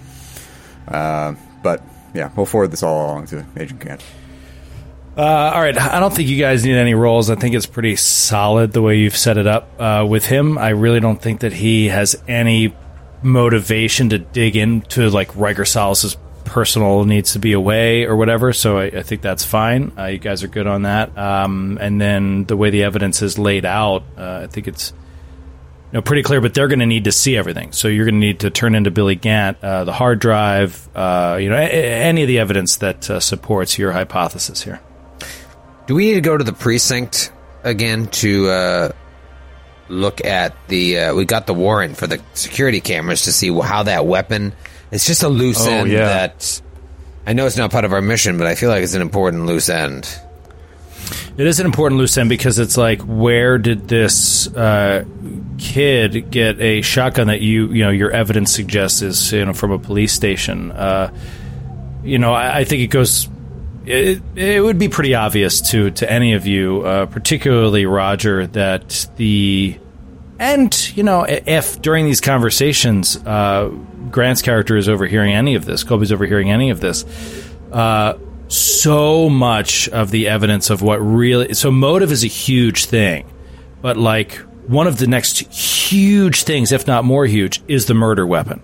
Uh, but, yeah, we'll forward this all along to Agent Gant. Uh, all right, I don't think you guys need any roles. I think it's pretty solid the way you've set it up uh, with him. I really don't think that he has any motivation to dig into, like, Riker Salas's personal needs to be away or whatever, so I, I think that's fine. Uh, you guys are good on that. Um, and then the way the evidence is laid out, uh, I think it's you know, pretty clear, but they're going to need to see everything. So you're going to need to turn into Billy Gant, uh, the hard drive, uh, you know, a- any of the evidence that uh, supports your hypothesis here. Do we need to go to the precinct again to uh, look at the... Uh, we got the warrant for the security cameras to see how that weapon... It's just a loose oh, end yeah. that... I know it's not part of our mission, but I feel like it's an important loose end. It is an important loose end because it's like, where did this uh, kid get a shotgun that you, you know, your evidence suggests is, you know, from a police station? Uh, you know, I, I think it goes... It, it would be pretty obvious to, to any of you, uh, particularly Roger, that the... And, you know, if during these conversations, uh, Grant's character is overhearing any of this, Colby's overhearing any of this, uh, so much of the evidence of what really... So motive is a huge thing, but, like, one of the next huge things, if not more huge, is the murder weapon.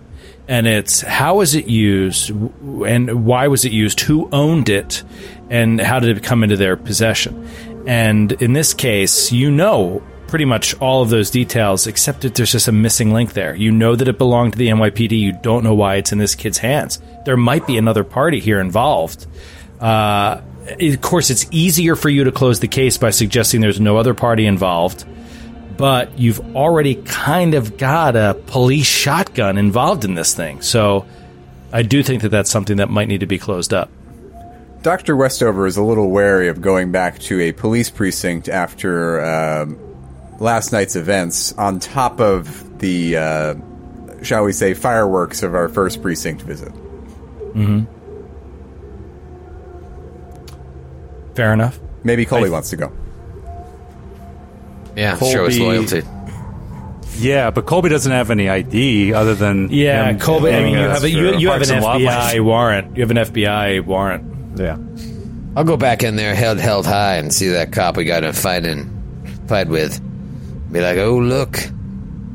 And it's how is it used and why was it used, who owned it, and how did it come into their possession. And in this case, you know... pretty much all of those details, except that there's just a missing link there. You know that it belonged to the N Y P D. You don't know why it's in this kid's hands. There might be another party here involved. Uh, of course, it's easier for you to close the case by suggesting there's no other party involved, but you've already kind of got a police shotgun involved in this thing. So I do think that that's something that might need to be closed up. Doctor Westover is a little wary of going back to a police precinct after... Um last night's events, on top of the, uh, shall we say, fireworks of our first precinct visit. Mm-hmm. Fair enough. Maybe Colby I... wants to go. Yeah, Colby... show his loyalty. Yeah, but Colby doesn't have any I D other than... Yeah, him Colby, I mean, you have, a, you, you have an F B I warrant. You have an F B I warrant. Yeah. I'll go back in there, head held high, and see that cop we got in a fight in, fight with. Be like, oh, look.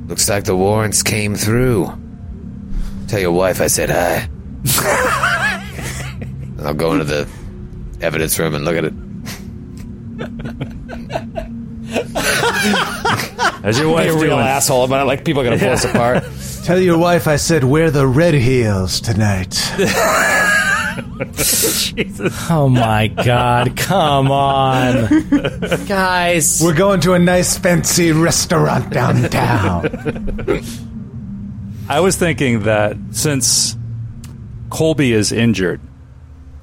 Looks like the warrants came through. Tell your wife I said hi. I'll go into the evidence room and look at it. As your wife a real doing? Asshole about it, like people are going to pull us apart. Tell your wife I said wear the red heels tonight. Jesus. Oh my god, come on. Guys. We're going to a nice fancy restaurant downtown. I was thinking that since Colby is injured,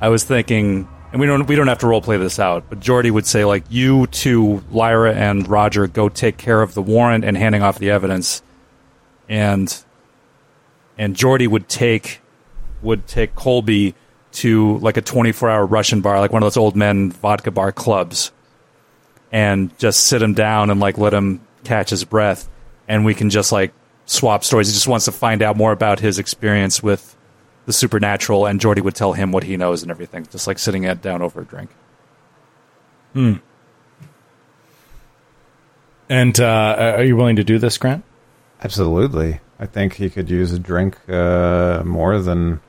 I was thinking, and we don't we don't have to role play this out, but Jordy would say, like, you two, Lyra and Roger, go take care of the warrant and handing off the evidence. And and Jordy would take would take Colby to, like, a twenty-four hour Russian bar, like one of those old men vodka bar clubs, and just sit him down and, like, let him catch his breath, and we can just, like, swap stories. He just wants to find out more about his experience with the supernatural, and Jordy would tell him what he knows and everything, just, like, sitting down over a drink. Hmm. And uh, are you willing to do this, Grant? Absolutely. I think he could use a drink uh, more than...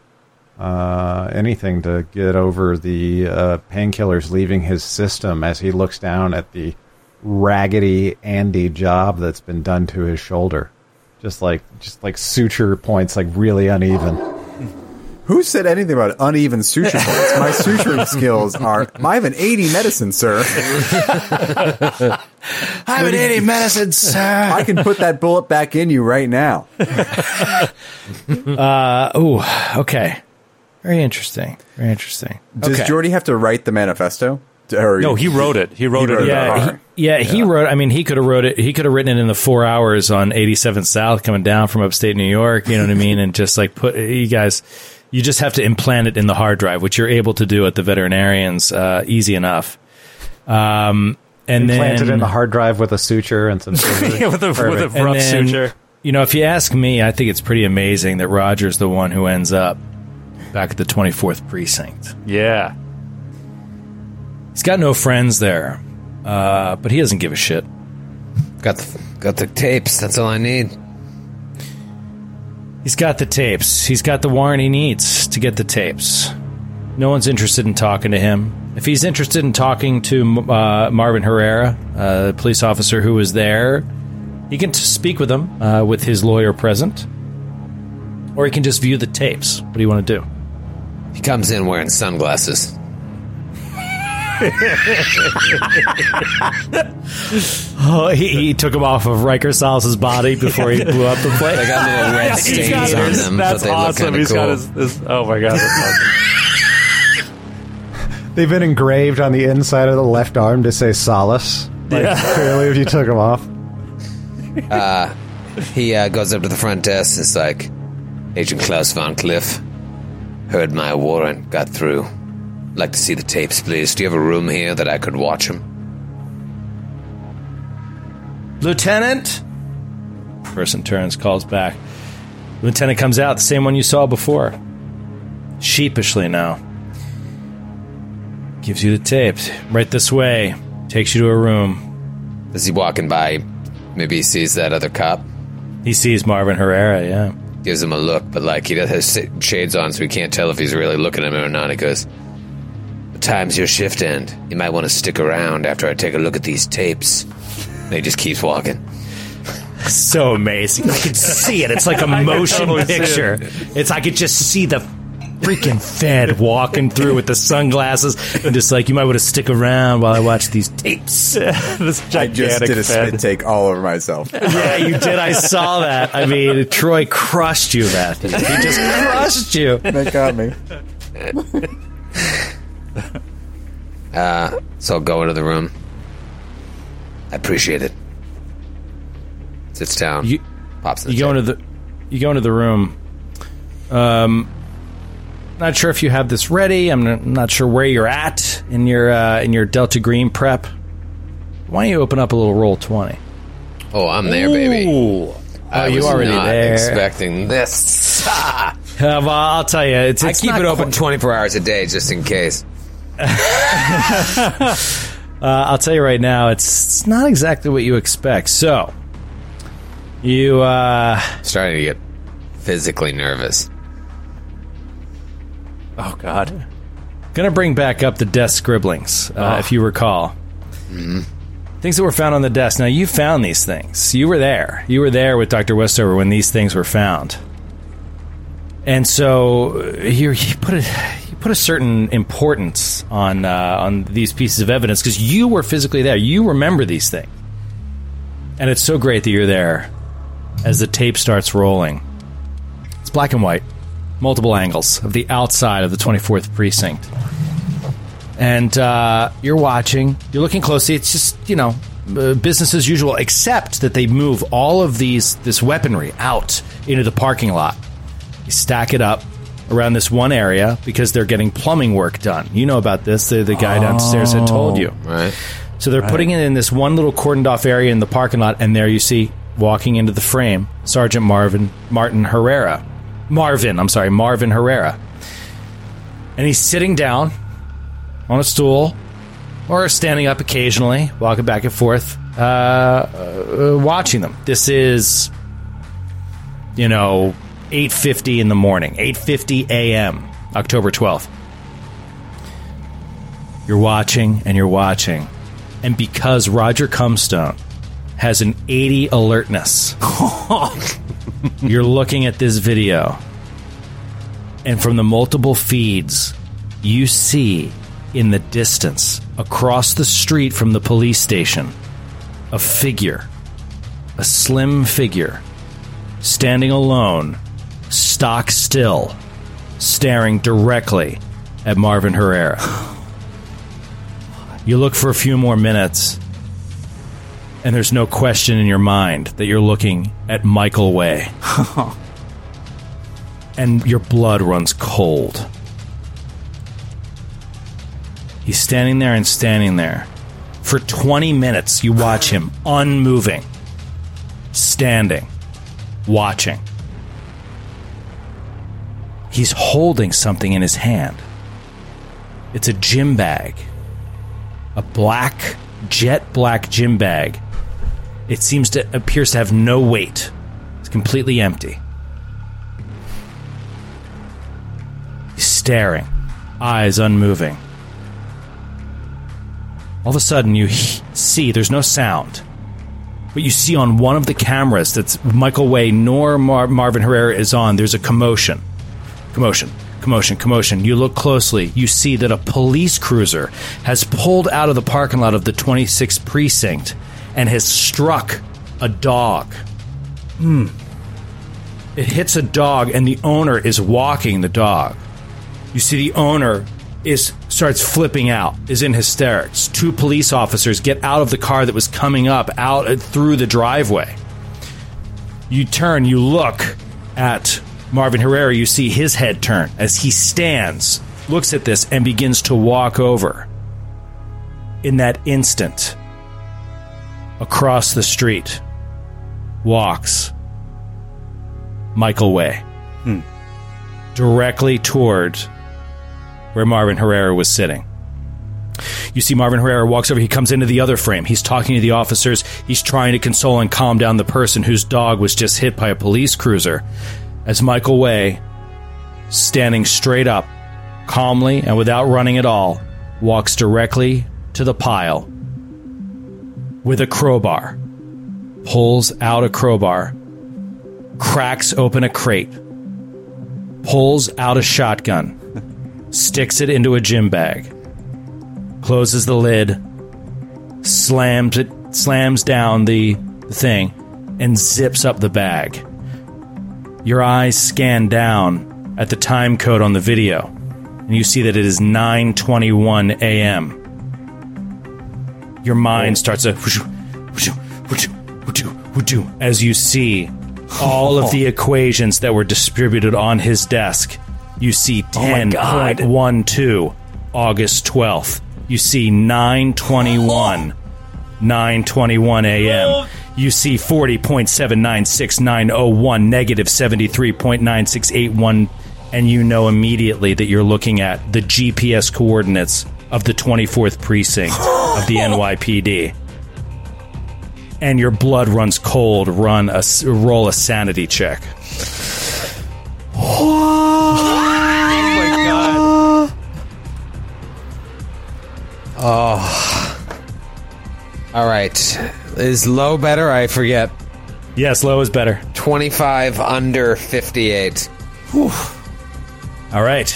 Uh, anything to get over the uh, painkillers leaving his system as he looks down at the raggedy Andy job that's been done to his shoulder. Just like just like suture points, like really uneven. Who said anything about uneven suture points? My suturing skills are... I have an eighty medicine, sir. I have an eighty medicine, sir. I can put that bullet back in you right now. uh, ooh, okay. Very interesting. Very interesting. Does okay. Jordy have to write the manifesto? Or no, he wrote it. He wrote, he wrote it. Yeah, he, yeah, yeah, he wrote. I mean, he could have wrote it. He could have written it in the four hours on eighty-seven South coming down from upstate New York. You know what I mean? And just like put you guys, you just have to implant it in the hard drive, which you're able to do at the veterinarians, uh, easy enough. Um, and implant then, it in the hard drive with a suture and some yeah, with a, with a rough then, suture. You know, if you ask me, I think it's pretty amazing that Roger's the one who ends up back at the twenty-fourth precinct. Yeah. He's got no friends there, uh, but he doesn't give a shit. Got the, got the tapes. That's all I need. He's got the tapes. He's got the warrant he needs to get the tapes. No one's interested in talking to him. If he's interested in talking to uh, Marvin Herrera, uh, the police officer who was there, he can t- speak with him uh, with his lawyer present. Or he can just view the tapes. What do you want to do? He comes in wearing sunglasses. oh, he, he took them off of Riker Salas' body before he blew up the place. They got little red stains yeah, on his, them. That's but they awesome. Look He's cool. got his, his. Oh my god, that's awesome. They've been engraved on the inside of the left arm to say Solace. Like, yeah. Clearly, if you took them off. Uh, he uh, goes up to the front desk. It's like, Agent Klaus von Cliff heard my warrant, got through. Like to see the tapes, please. Do you have a room here that I could watch them? Lieutenant? Person turns, calls back. Lieutenant comes out, the same one you saw before. Sheepishly now. Gives you the tapes. Right this way. Takes you to a room. Is he walking by? Maybe he sees that other cop? He sees Marvin Herrera, yeah. Gives him a look, but like he has shades on, so he can't tell if he's really looking at him or not. He goes... Time's your shift end. You might want to stick around after I take a look at these tapes. And he just keeps walking. So amazing. I can see it. It's like a motion totally picture. It. It's I could just see the freaking Fed walking through with the sunglasses and just like, you might want to stick around while I watch these tapes. This gigantic I just did a Fed. Spit take all over myself. Yeah, you did. I saw that. I mean, Troy crushed you, Matthew. He just crushed you. That got me. Uh, so I'll go into the room. I appreciate it. Sits down. You, pops in the you go into the you go into the room. Um, not sure if you have this ready. I'm not sure where you're at in your uh, in your Delta Green prep. Why don't you open up a little roll twenty? Oh, I'm there, Ooh. Baby. Oh, I was you already not there. Expecting this. Ah! Uh, well, I'll tell you, it's, it's I keep it open twenty-four hours a day just in case. uh, I'll tell you right now, it's, it's not exactly what you expect. So, you uh, starting to get physically nervous. Oh God! Gonna bring back up the desk scribblings, uh, oh. if you recall. Mm-hmm. Things that were found on the desk. Now you found these things. You were there. You were there with Doctor Westover when these things were found. And so he, he put a he put a certain importance on uh, on these pieces of evidence because you were physically there. You remember these things, and it's so great that you're there. As the tape starts rolling, it's black and white, multiple angles of the outside of the twenty-fourth precinct, and uh, you're watching. You're looking closely. It's just you know uh, business as usual, except that they move all of these this weaponry out into the parking lot. You stack it up around this one area because they're getting plumbing work done. You know about this. The, the guy oh, downstairs had told you. Right. So they're right. putting it in this one little cordoned-off area in the parking lot, and there you see, walking into the frame, Sergeant Marvin Martin Herrera. Marvin, I'm sorry, Marvin Herrera. And he's sitting down on a stool or standing up occasionally, walking back and forth, uh, uh, watching them. This is, you know... eight fifty in the morning, eight fifty a.m., October twelfth. You're watching and you're watching. And because Roger Cumstone has an eighty alertness, you're looking at this video. And from the multiple feeds, you see in the distance, across the street from the police station, a figure, a slim figure, standing alone, stock still, staring directly at Marvin Herrera. You look for a few more minutes, and there's no question in your mind that you're looking at Michael Way. And your blood runs cold. He's standing there and standing there. For twenty minutes, you watch him, unmoving, standing, watching. He's holding something in his hand. It's a gym bag. A black, jet black gym bag. It seems to appears to have no weight. It's completely empty. staring, eyes unmoving. All of a sudden, you see there's no sound. But you see on one of the cameras that's Michael Way nor Mar- Marvin Herrera is on, there's a commotion. Commotion, commotion, commotion. You look closely. You see that a police cruiser has pulled out of the parking lot of the twenty-sixth precinct and has struck a dog. Hmm. It hits a dog, and the owner is walking the dog. You see the owner is starts flipping out, is in hysterics. Two police officers get out of the car that was coming up, out through the driveway. You turn, you look at Marvin Herrera. You see his head turn as he stands, looks at this, and begins to walk over. In that instant, across the street, walks Michael Way, hmm. directly toward where Marvin Herrera was sitting. You see Marvin Herrera walks over. He comes into the other frame. He's talking to the officers. He's trying to console and calm down the person whose dog was just hit by a police cruiser. As Michael Way, standing straight up, calmly and without running at all, walks directly to the pile with a crowbar, pulls out a crowbar, cracks open a crate, pulls out a shotgun, sticks it into a gym bag, closes the lid, slams it, slams down the thing, and zips up the bag. Your eyes scan down at the time code on the video, and you see that it is nine twenty-one a.m. Your mind starts to as you see all of the equations that were distributed on his desk. You see ten point one two, August twelfth. You see nine twenty-one, nine twenty-one a.m. You see forty point seven nine six nine zero one, negative seventy-three point nine six eight one, and you know immediately that you're looking at the G P S coordinates of the twenty-fourth precinct of the N Y P D. And your blood runs cold. Run a roll a sanity check. Oh my god! Oh, all right. Is low better? I forget. Yes, low is better. Twenty-five under fifty-eight. Whew. All right.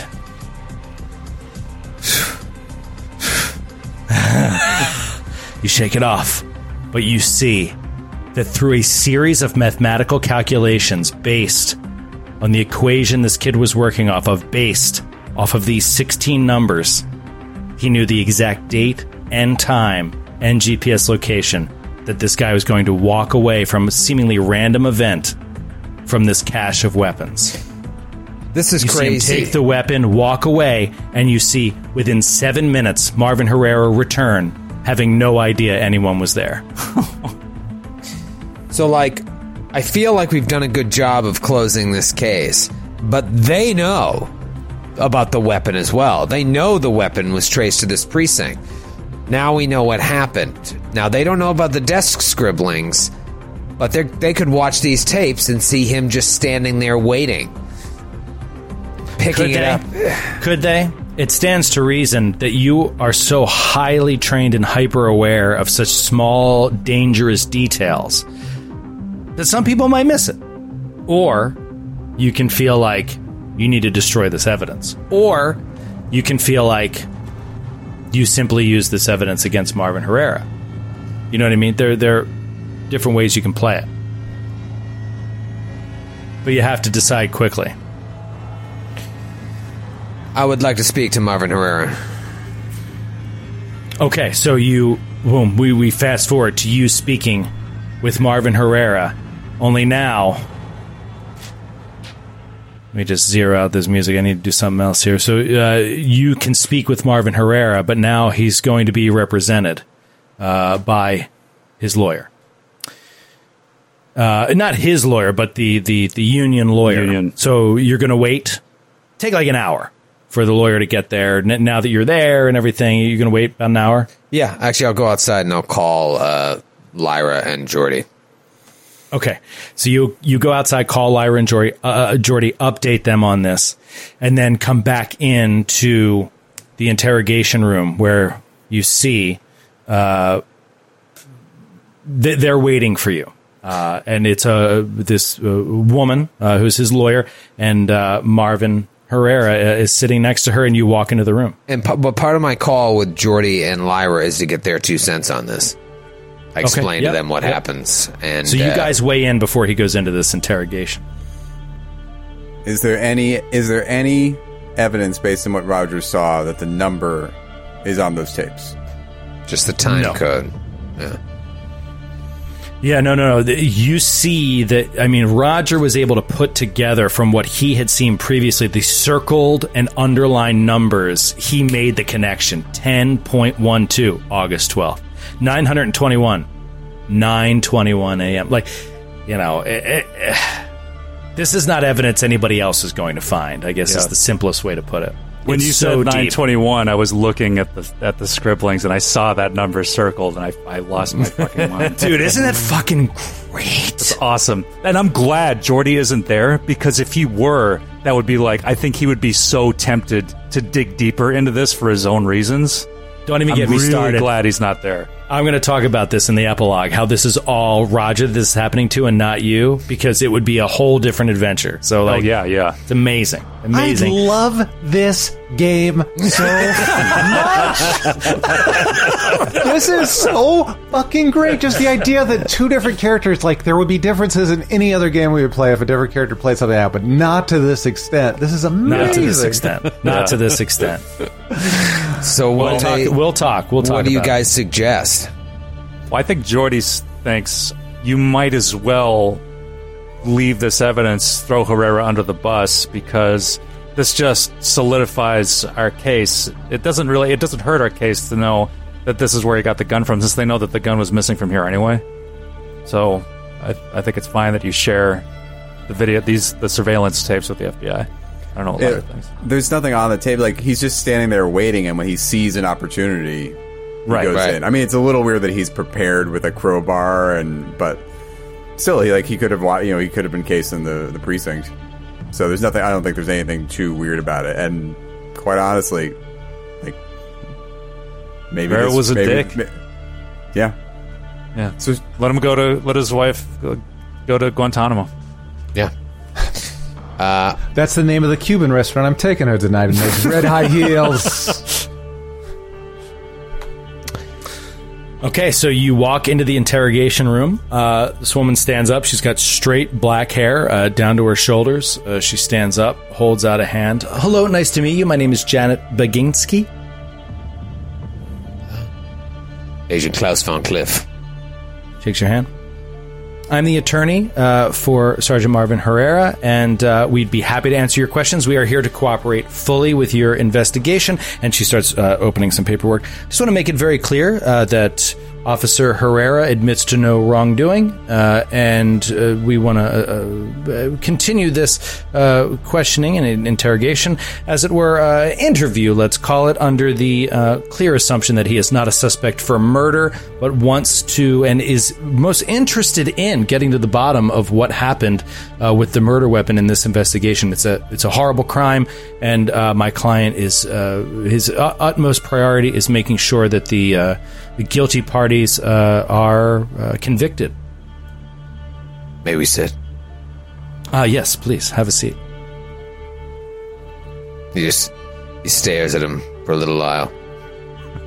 You shake it off. But you see that through a series of mathematical calculations based on the equation this kid was working off of, based off of these sixteen numbers, he knew the exact date and time and G P S location that this guy was going to walk away from a seemingly random event from this cache of weapons. This is you crazy. You see him take the weapon, walk away, and you see within seven minutes Marvin Herrera return, having no idea anyone was there. So, like, I feel like we've done a good job of closing this case, but they know about the weapon as well. They know the weapon was traced to this precinct. Now we know what happened. Now, they don't know about the desk scribblings, but they could watch these tapes and see him just standing there waiting, picking it up. Could they? It stands to reason that you are so highly trained and hyper-aware of such small, dangerous details that some people might miss it. Or you can feel like you need to destroy this evidence. Or you can feel like you simply use this evidence against Marvin Herrera. You know what I mean? There, there are different ways you can play it. But you have to decide quickly. I would like to speak to Marvin Herrera. Okay, so you... Boom, we, we fast forward to you speaking with Marvin Herrera. Only now... Let me just zero out this music. I need to do something else here. So uh, you can speak with Marvin Herrera, but now he's going to be represented uh, by his lawyer. Uh, not his lawyer, but the, the, the union lawyer. Union. So you're going to wait. Take like an hour for the lawyer to get there. Now that you're there and everything, you're going to wait about an hour? Yeah, actually, I'll go outside and I'll call uh, Lyra and Jordy. Okay. So you you go outside, call Lyra and Jordy, uh, Jordy, update them on this, and then come back into the interrogation room where you see uh, th- they're waiting for you. Uh, and it's uh, this uh, woman uh, who's his lawyer, and uh, Marvin Herrera is sitting next to her, and you walk into the room. And p- But part of my call with Jordy and Lyra is to get their two cents on this. I explain okay, yep, to them what yep. happens. And so you uh, guys weigh in before he goes into this interrogation. Is there any is there any evidence based on what Rogers saw that the number is on those tapes? Just the time no. code. Yeah. Yeah, no, no, no. You see that, I mean, Roger was able to put together from what he had seen previously, the circled and underlined numbers. He made the connection. ten point one two, August twelfth. nine twenty-one, nine twenty-one a.m. Like, you know, it, it, it, this is not evidence anybody else is going to find, I guess yeah. is the simplest way to put it. When it's you so said nine twenty-one, I was looking at the at the scribblings, and I saw that number circled, and I I lost my fucking mind. Dude, isn't that fucking great? It's awesome. And I'm glad Jordy isn't there, because if he were, that would be like, I think he would be so tempted to dig deeper into this for his own reasons. Don't even I'm get me really started. I'm glad he's not there. I'm going to talk about this in the epilogue, how this is all Roger this is happening to and not you, because it would be a whole different adventure. So, like, oh, yeah, yeah. It's amazing. Amazing. I love this game so much. This is so fucking great. Just the idea that two different characters, like, there would be differences in any other game we would play if a different character played something out, but not to this extent. This is amazing. Not to this extent. Not yeah. to this extent. So we'll talk, they, we'll talk. We'll talk. What do you guys it. suggest? Well, I think Jordy thinks you might as well leave this evidence, throw Herrera under the bus, because this just solidifies our case. It doesn't really. It doesn't hurt our case to know that this is where he got the gun from, since they know that the gun was missing from here anyway. So I, I think it's fine that you share the video, these the surveillance tapes with the F B I. I don't know. It, things. There's nothing on the tape. Like, he's just standing there waiting, and when he sees an opportunity, he right, goes right. in. I mean, it's a little weird that he's prepared with a crowbar, and but still, he like he could have, you know, he could have been casing the the precinct. So there's nothing. I don't think there's anything too weird about it. And quite honestly, like maybe there was a maybe, dick. Maybe, yeah, yeah. So let him go to let his wife go to Guantanamo. Yeah. Uh, That's the name of the Cuban restaurant I'm taking her tonight in those red high heels. Okay, so you walk into the interrogation room. Uh, this woman stands up. She's got straight black hair uh, down to her shoulders. Uh, she stands up, holds out a hand. Hello, nice to meet you. My name is Janet Baginski. Agent Klaus von Cliff. Shakes your hand. I'm the attorney uh, for Sergeant Marvin Herrera, and uh, we'd be happy to answer your questions. We are here to cooperate fully with your investigation. And she starts uh, opening some paperwork. Just want to make it very clear uh, that Officer Herrera admits to no wrongdoing, uh, and uh, we want to uh, uh, continue this uh, questioning and interrogation, as it were, uh, interview, let's call it, under the uh, clear assumption that he is not a suspect for murder, but wants to and is most interested in getting to the bottom of what happened uh, with the murder weapon in this investigation. It's a it's a horrible crime, and uh, my client is uh, his utmost priority is making sure that the uh, the guilty party Uh, are uh, convicted. May we sit? Ah, yes, please. Have a seat. He just he stares at him for a little while.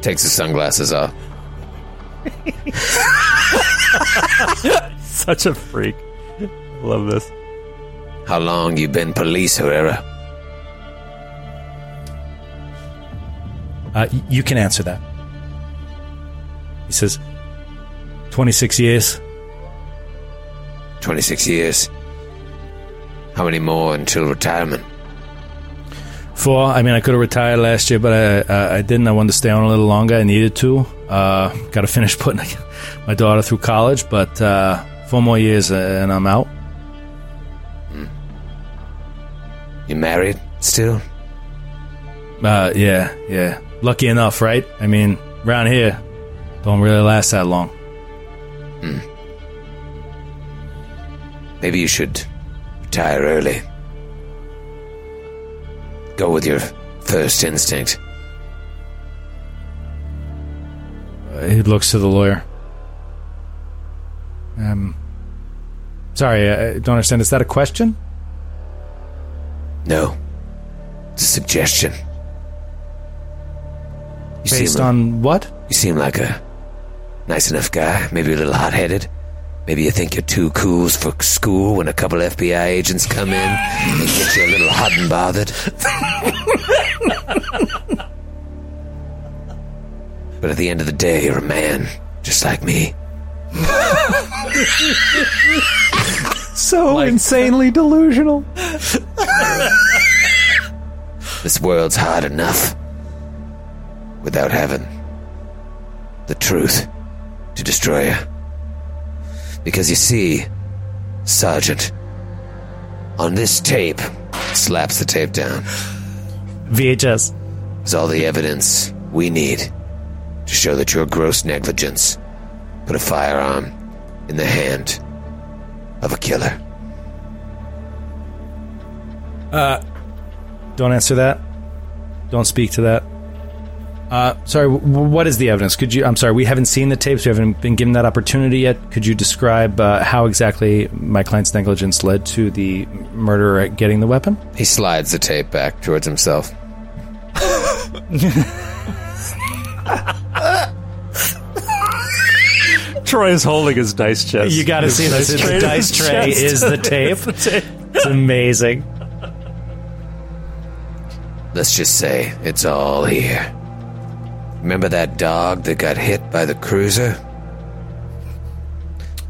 Takes his sunglasses off. Such a freak. Love this. How long you been police, Herrera? Uh, you can answer that. He says, twenty-six years. twenty-six years. How many more until retirement? Four. I mean, I could have retired last year, but I, uh, I didn't. I wanted to stay on a little longer. I needed to. Uh, got to finish putting my daughter through college, but uh, four more years and I'm out. Hmm. You married still? Uh, yeah, yeah. Lucky enough, right? I mean, around here. Don't really last that long. Mm. Maybe you should retire early. Go with your first instinct. He looks to the lawyer. Um, sorry, I don't understand. Is that a question? No. It's a suggestion. You Based like, on what? You seem like a nice enough guy, maybe a little hot-headed. Maybe you think you're too cool for school when a couple F B I agents come in and get you a little hot and bothered. But at the end of the day, you're a man, just like me. So like, insanely delusional. This world's hard enough without having the truth to destroy you. Because you see, Sergeant, on this tape, slaps the tape down. V H S. Is all the evidence we need to show that your gross negligence put a firearm in the hand of a killer. Uh, don't answer that. Don't speak to that. Uh, sorry, w- what is the evidence? Could you? I'm sorry, we haven't seen the tapes. We haven't been given that opportunity yet. Could you describe uh, how exactly my client's negligence led to the murderer getting the weapon? He slides the tape back towards himself. Troy is holding his dice chest. You gotta his see this. His the dice tray chest. Is the tape. the tape. It's amazing. Let's just say it's all here. Remember that dog that got hit by the cruiser?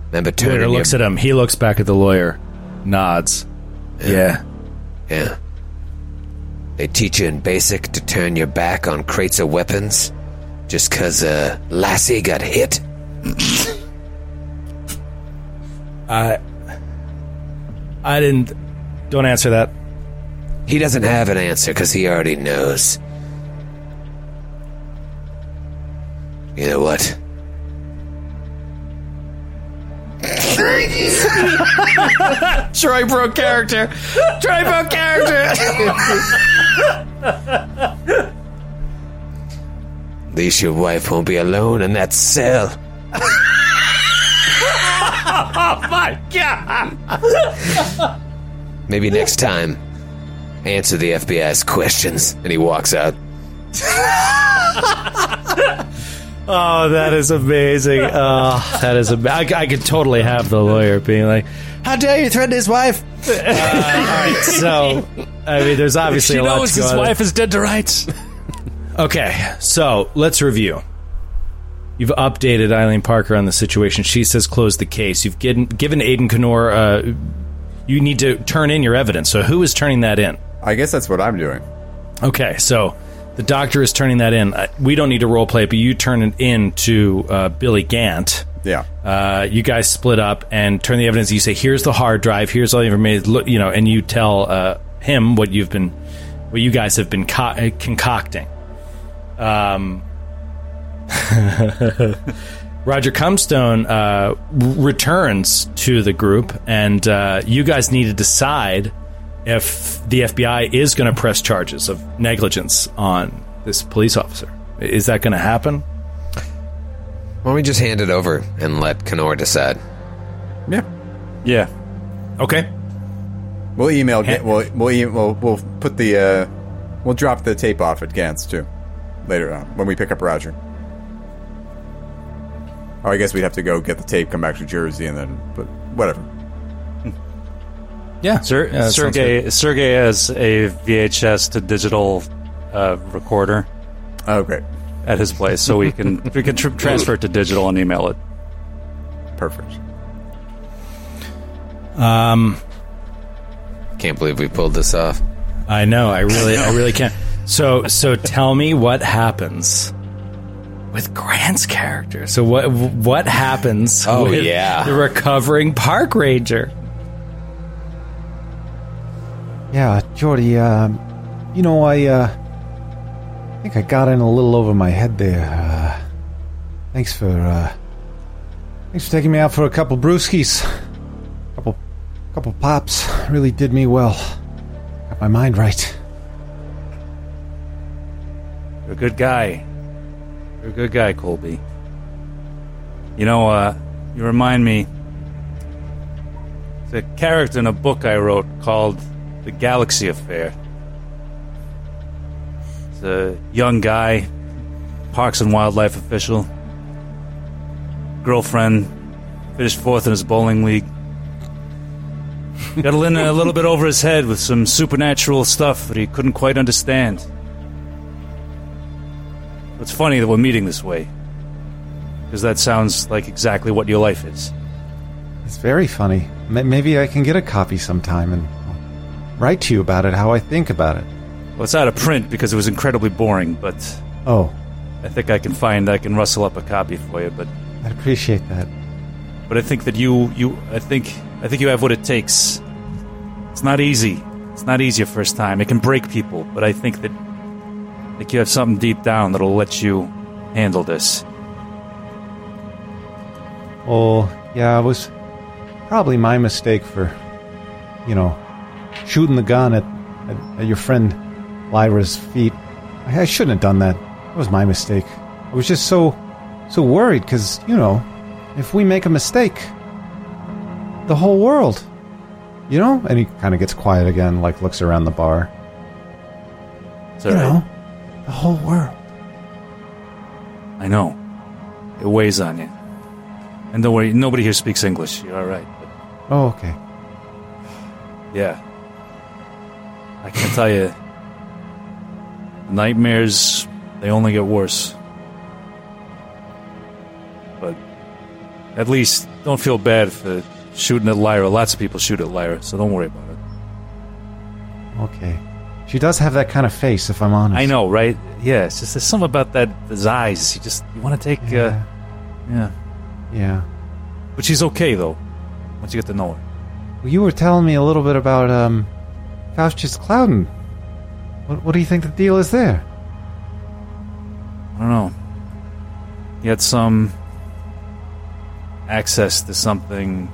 Remember turning Lawyer looks your... at him. He looks back at the lawyer. Nods. Yeah. yeah. Yeah. They teach you in basic to turn your back on crates of weapons just because a uh, lassie got hit? I... I didn't... Don't answer that. He doesn't have an answer because he already knows. You know what? Troy broke character. Troy broke character. At least your wife won't be alone in that cell. Oh my God! Maybe next time, answer the F B I's questions. And he walks out. Oh, that is amazing. Oh, that is am- I, I could totally have the lawyer being like, how dare you threaten his wife? Uh, all right, so, I mean, there's obviously she a lot to go on. She knows his wife is dead to rights. Okay, so, let's review. You've updated Eileen Parker on the situation. She says close the case. You've given, given Aiden Knorr, uh, you need to turn in your evidence. So who is turning that in? I guess that's what I'm doing. Okay, so... the doctor is turning that in. We don't need to roleplay it, but you turn it in to uh, Billy Gant. Yeah. Uh, you guys split up and turn the evidence. You say, "Here's the hard drive. Here's all the information." Look, you know, and you tell uh, him what you've been, what you guys have been co- concocting. Um, Roger Cumstone uh, returns to the group, and uh, you guys need to decide if the F B I is going to press charges of negligence on this police officer. Is that going to happen? Why don't we just hand it over and let Knorr decide? Yeah. Yeah. Okay. We'll email... Hand- we'll, we'll, we'll, we'll put the... Uh, we'll drop the tape off at Gantz, too, later on, when we pick up Roger. Or I guess we'd have to go get the tape, come back to Jersey, and then... But whatever. Yeah, Ser- yeah Sergey Sergey has a V H S to digital uh, recorder. Oh, great! At his place, so we can we can tr- transfer it to digital and email it. Perfect. Um, can't believe we pulled this off. I know. I really, I really can't. So, so tell me what happens with Grant's character. So what what happens? Oh, with yeah, the recovering park ranger. Yeah, Jordy, uh, you know, I uh, think I got in a little over my head there. Uh, thanks for uh, thanks for taking me out for a couple brewskis. Couple Couple pops really did me well. Got my mind right. You're a good guy. You're a good guy, Colby. You know, uh, you remind me. There's a character in a book I wrote called The Galaxy Affair. It's a young guy, parks and wildlife official. Girlfriend, finished fourth in his bowling league. Got a little, a little bit over his head with some supernatural stuff that he couldn't quite understand. It's funny that we're meeting this way, because that sounds like exactly what your life is. It's very funny. Maybe I can get a copy sometime and I'll write to you about it, how I think about it. Well, it's out of print because it was incredibly boring, but... Oh. I think I can find, I can rustle up a copy for you, but... I'd appreciate that. But I think that you, you, I think, I think you have what it takes. It's not easy. It's not easy your first time. It can break people, but I think that I think you have something deep down that'll let you handle this. Oh, yeah, it was probably my mistake for, you know, shooting the gun at, at, at your friend Lyra's feet. I, I shouldn't have done that. That was my mistake. I was just so, so worried because, you know, if we make a mistake, the whole world, you know? And he kind of gets quiet again, like looks around the bar. It's all right. You know, the whole world. I know. It weighs on you. And don't worry, nobody here speaks English. You're all right. But... Oh, okay. Yeah. I can tell you, nightmares, they only get worse. But at least don't feel bad for shooting at Lyra. Lots of people shoot at Lyra, so don't worry about it. Okay. She does have that kind of face, if I'm honest. I know, right? Yeah, it's just there's something about that, those eyes. You just, you want to take, yeah. uh... Yeah. Yeah. But she's okay, though, once you get to know her. Well, you were telling me a little bit about, um, Faustus Cloud. What, what do you think the deal is there? I don't know. He had some access to something,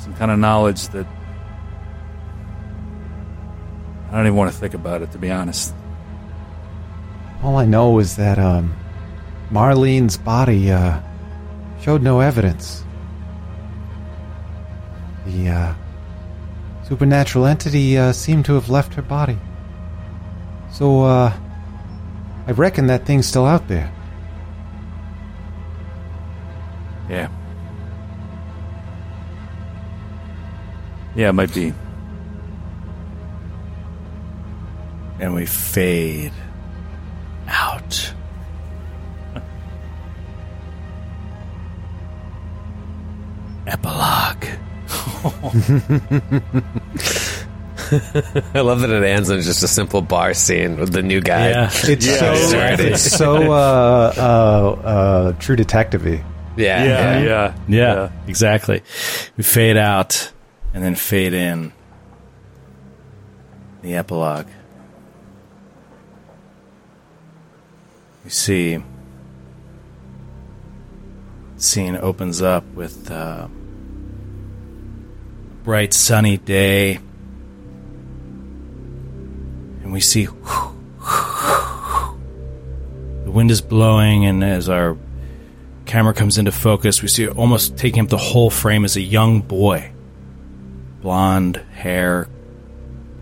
some kind of knowledge that I don't even want to think about it, to be honest. All I know is that um, Marlene's body uh, showed no evidence. The uh, supernatural entity uh, seemed to have left her body. So uh, I reckon that thing's still out there. Yeah. Yeah, it might be. And we fade out. Epilogue. I love that it ends in just a simple bar scene with the new guy. Yeah. It's, yeah. So, it's so uh, uh, uh, True Detective-y. Yeah. Yeah, yeah. Yeah, yeah, yeah, exactly. We fade out and then fade in. The epilogue. We see the scene opens up with uh, a bright sunny day, and we see whoo, whoo, whoo. The wind is blowing, and as our camera comes into focus, we see it almost taking up the whole frame is a young boy, blonde hair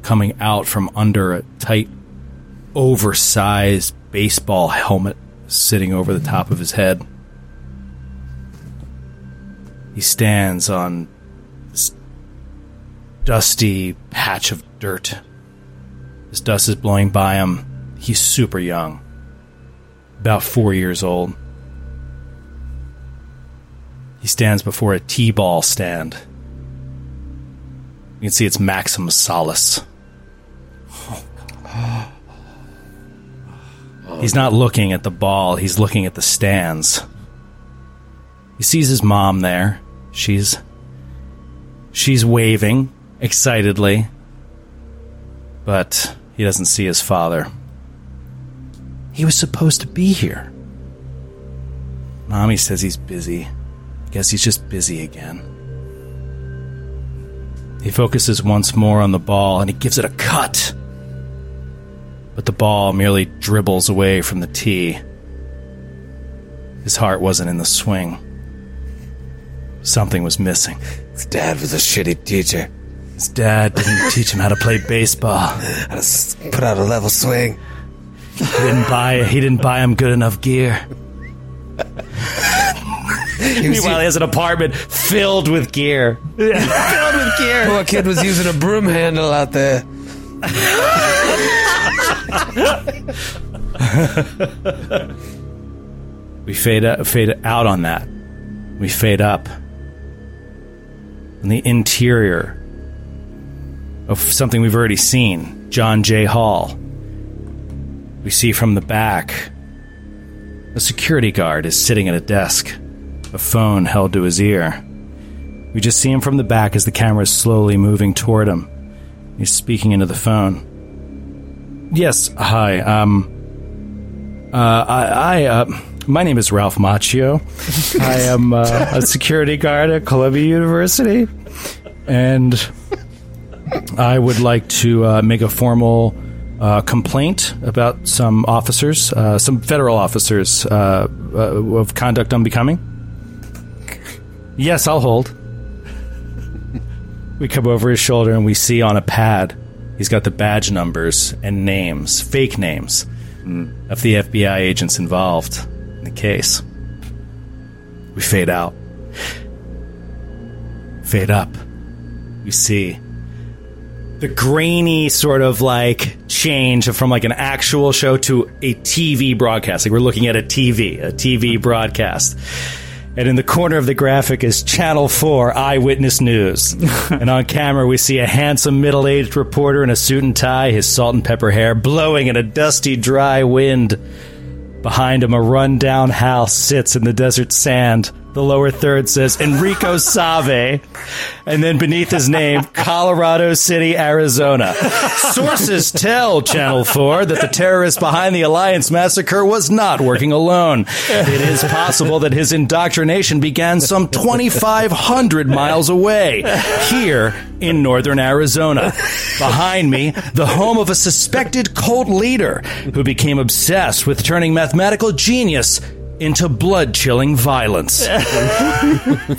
coming out from under a tight, oversized baseball helmet sitting over the top of his head. He stands on this dusty patch of dirt. His dust is blowing by him. He's super young, about four years old. He stands before a T-ball stand. You can see it's Maximus Solace. Oh, God. He's not looking at the ball. He's looking at the stands. He sees his mom there. She's she's waving excitedly, but he doesn't see his father. He was supposed to be here. Mommy says he's busy. I guess he's just busy again. He focuses once more on the ball, and he gives it a cut. But the ball merely dribbles away from the tee. His heart wasn't in the swing. Something was missing. His dad was a shitty teacher. His dad didn't teach him how to play baseball. How to put out a level swing. He didn't buy, he didn't buy him good enough gear. He Meanwhile, he has an apartment filled with gear. Yeah. Filled with gear. Poor kid was using a broom handle out there. We fade up, fade out on that. We fade up. In the interior of something we've already seen, John J. Hall. We see from the back, a security guard is sitting at a desk, a phone held to his ear. We just see him from the back as the camera is slowly moving toward him. He's speaking into the phone. Yes, hi, um... Uh, I, I, uh... my name is Ralph Macchio. I am uh, a security guard at Columbia University, and I would like to uh, make a formal uh, complaint about some officers, uh, some federal officers, uh, uh, of conduct unbecoming. Yes, I'll hold. We come over his shoulder and we see on a pad, he's got the badge numbers and names, fake names, mm. of the F B I agents involved in the case. We fade out. Fade up. We see the grainy sort of like change from like an actual show to a T V broadcast. Like we're looking at a T V, a T V broadcast. And in the corner of the graphic is Channel Four Eyewitness News. And on camera, we see a handsome middle-aged reporter in a suit and tie, his salt and pepper hair blowing in a dusty, dry wind. Behind him, a run-down house sits in the desert sand. The lower third says, Enrico Save. And then beneath his name, Colorado City, Arizona. Sources tell Channel four that the terrorist behind the Alliance massacre was not working alone. It is possible that his indoctrination began some twenty-five hundred miles away, here in northern Arizona. Behind me, the home of a suspected cult leader who became obsessed with turning mathematical genius into blood-chilling violence.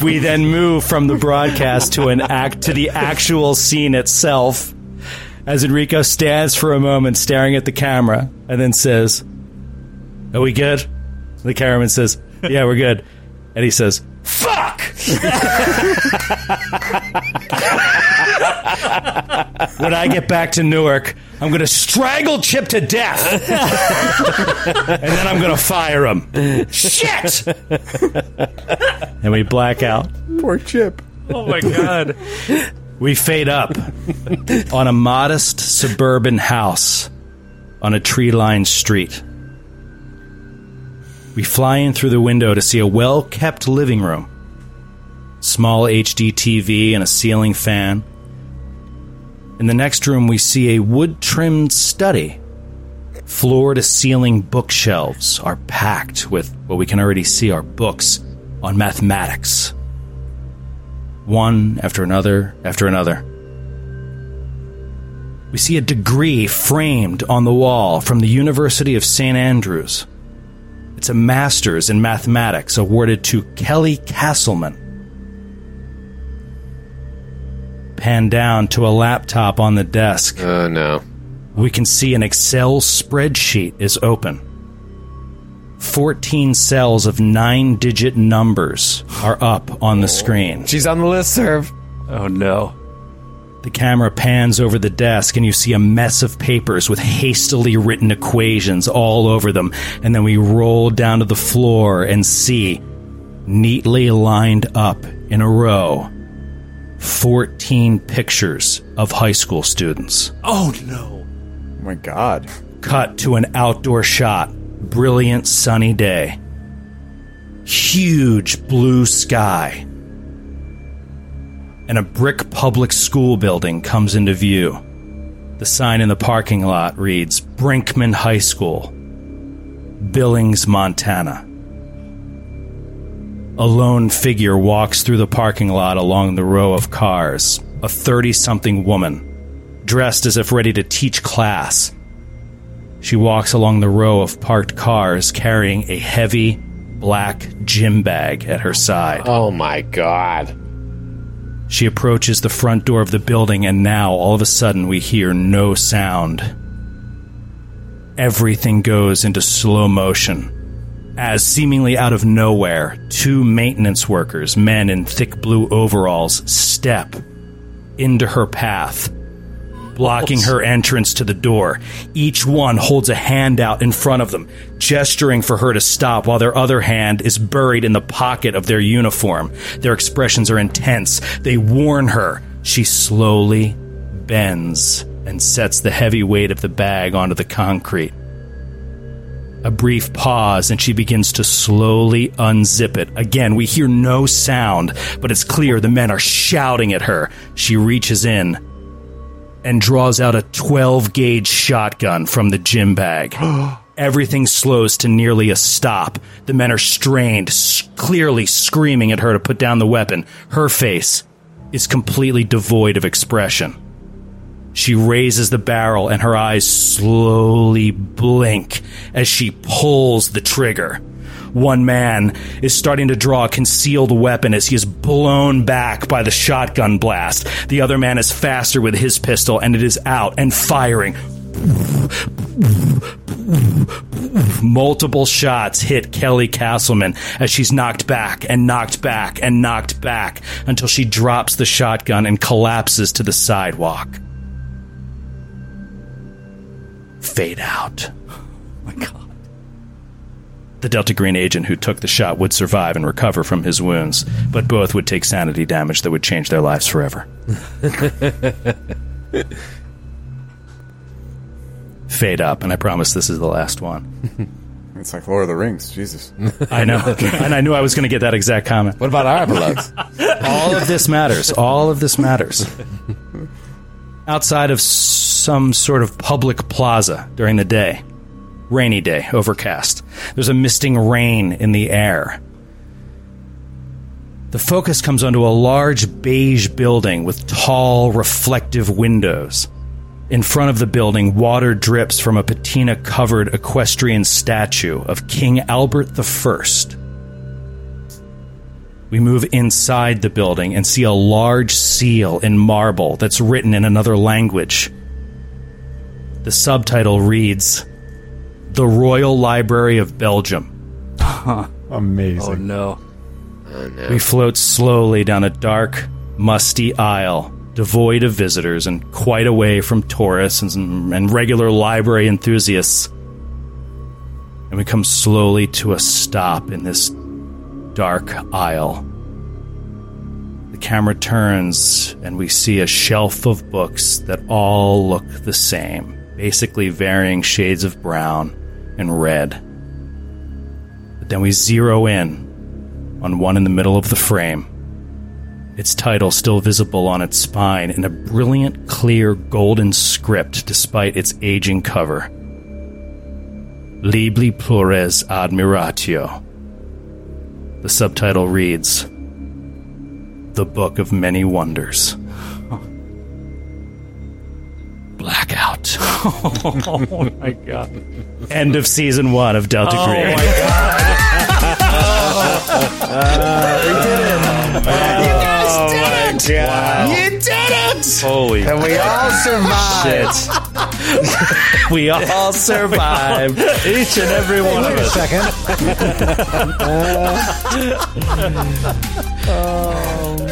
We then move from the broadcast to an act to the actual scene itself, as Enrico stands for a moment staring at the camera and then says, "Are we good?" The cameraman says, "Yeah, we're good." And he says, "Fuck!" When I get back to Newark, I'm going to strangle Chip to death. And then I'm going to fire him. Shit! And we black out. Poor Chip. Oh, my God. We fade up on a modest suburban house on a tree-lined street. We fly in through the window to see a well-kept living room. Small H D T V and a ceiling fan. In the next room, we see a wood-trimmed study. Floor-to-ceiling bookshelves are packed with what we can already see are books on mathematics. One after another after another. We see a degree framed on the wall from the University of Saint Andrews. It's a master's in mathematics awarded to Kelly Castleman. Pan down to a laptop on the desk. Oh, uh, no. We can see an Excel spreadsheet is open. fourteen cells of nine-digit numbers are up on the screen. She's on the listserv. Oh, no. The camera pans over the desk, and you see a mess of papers with hastily written equations all over them. And then we roll down to the floor and see, neatly lined up in a row, fourteen pictures of high school students. Oh, no. Oh, my God. Cut to an outdoor shot. Brilliant sunny day. Huge blue sky. And a brick public school building comes into view. The sign in the parking lot reads, Brinkman High School, Billings, Montana. A lone figure walks through the parking lot along the row of cars. a thirty-something woman, dressed as if ready to teach class. She walks along the row of parked cars carrying a heavy, black gym bag at her side. Oh my God. She approaches the front door of the building, and now, all of a sudden, we hear no sound. Everything goes into slow motion, as seemingly out of nowhere, two maintenance workers, men in thick blue overalls, step into her path, blocking her entrance to the door. Each one holds a hand out in front of them, gesturing for her to stop, while their other hand is buried in the pocket of their uniform. Their expressions are intense. They warn her. She slowly bends and sets the heavy weight of the bag onto the concrete. A brief pause, and she begins to slowly unzip it. Again, we hear no sound, but it's clear the men are shouting at her. She reaches in and draws out a twelve-gauge shotgun from the gym bag. Everything slows to nearly a stop. The men are strained, clearly screaming at her to put down the weapon. Her face is completely devoid of expression. She raises the barrel, and her eyes slowly blink as she pulls the trigger. One man is starting to draw a concealed weapon as he is blown back by the shotgun blast. The other man is faster with his pistol, and it is out and firing. Multiple shots hit Kelly Castleman as she's knocked back and knocked back and knocked back until she drops the shotgun and collapses to the sidewalk. Fade out. Oh my God. The Delta Green agent who took the shot would survive and recover from his wounds, but both would take sanity damage that would change their lives forever. Fade up, and I promise this is the last one. It's like Lord of the Rings, Jesus. I know, and I knew I was going to get that exact comment. What about our bloods? All of this matters. All of this matters. Outside of some sort of public plaza during the day, rainy day, overcast. There's a misting rain in the air. The focus comes onto a large beige building with tall, reflective windows. In front of the building, water drips from a patina-covered equestrian statue of King Albert the First. We move inside the building and see a large seal in marble that's written in another language. The subtitle reads, The Royal Library of Belgium. Amazing. Oh no. oh, no. We float slowly down a dark, musty aisle, devoid of visitors and quite away from tourists and, and regular library enthusiasts. And we come slowly to a stop in this dark aisle. The camera turns, and we see a shelf of books that all look the same, basically varying shades of brown and red. But then we zero in on one in the middle of the frame, its title still visible on its spine in a brilliant, clear, golden script despite its aging cover. Libri plures admiratio. The subtitle reads, The Book of Many Wonders. Blackout. Oh my God. End of season one of Delta oh Green. Oh my God. uh, we did it. Oh, you guys did it. Wow. You did it. Holy. And we all survived. We all survived. Each and every one hey, of us. Wait a second. uh, oh, man.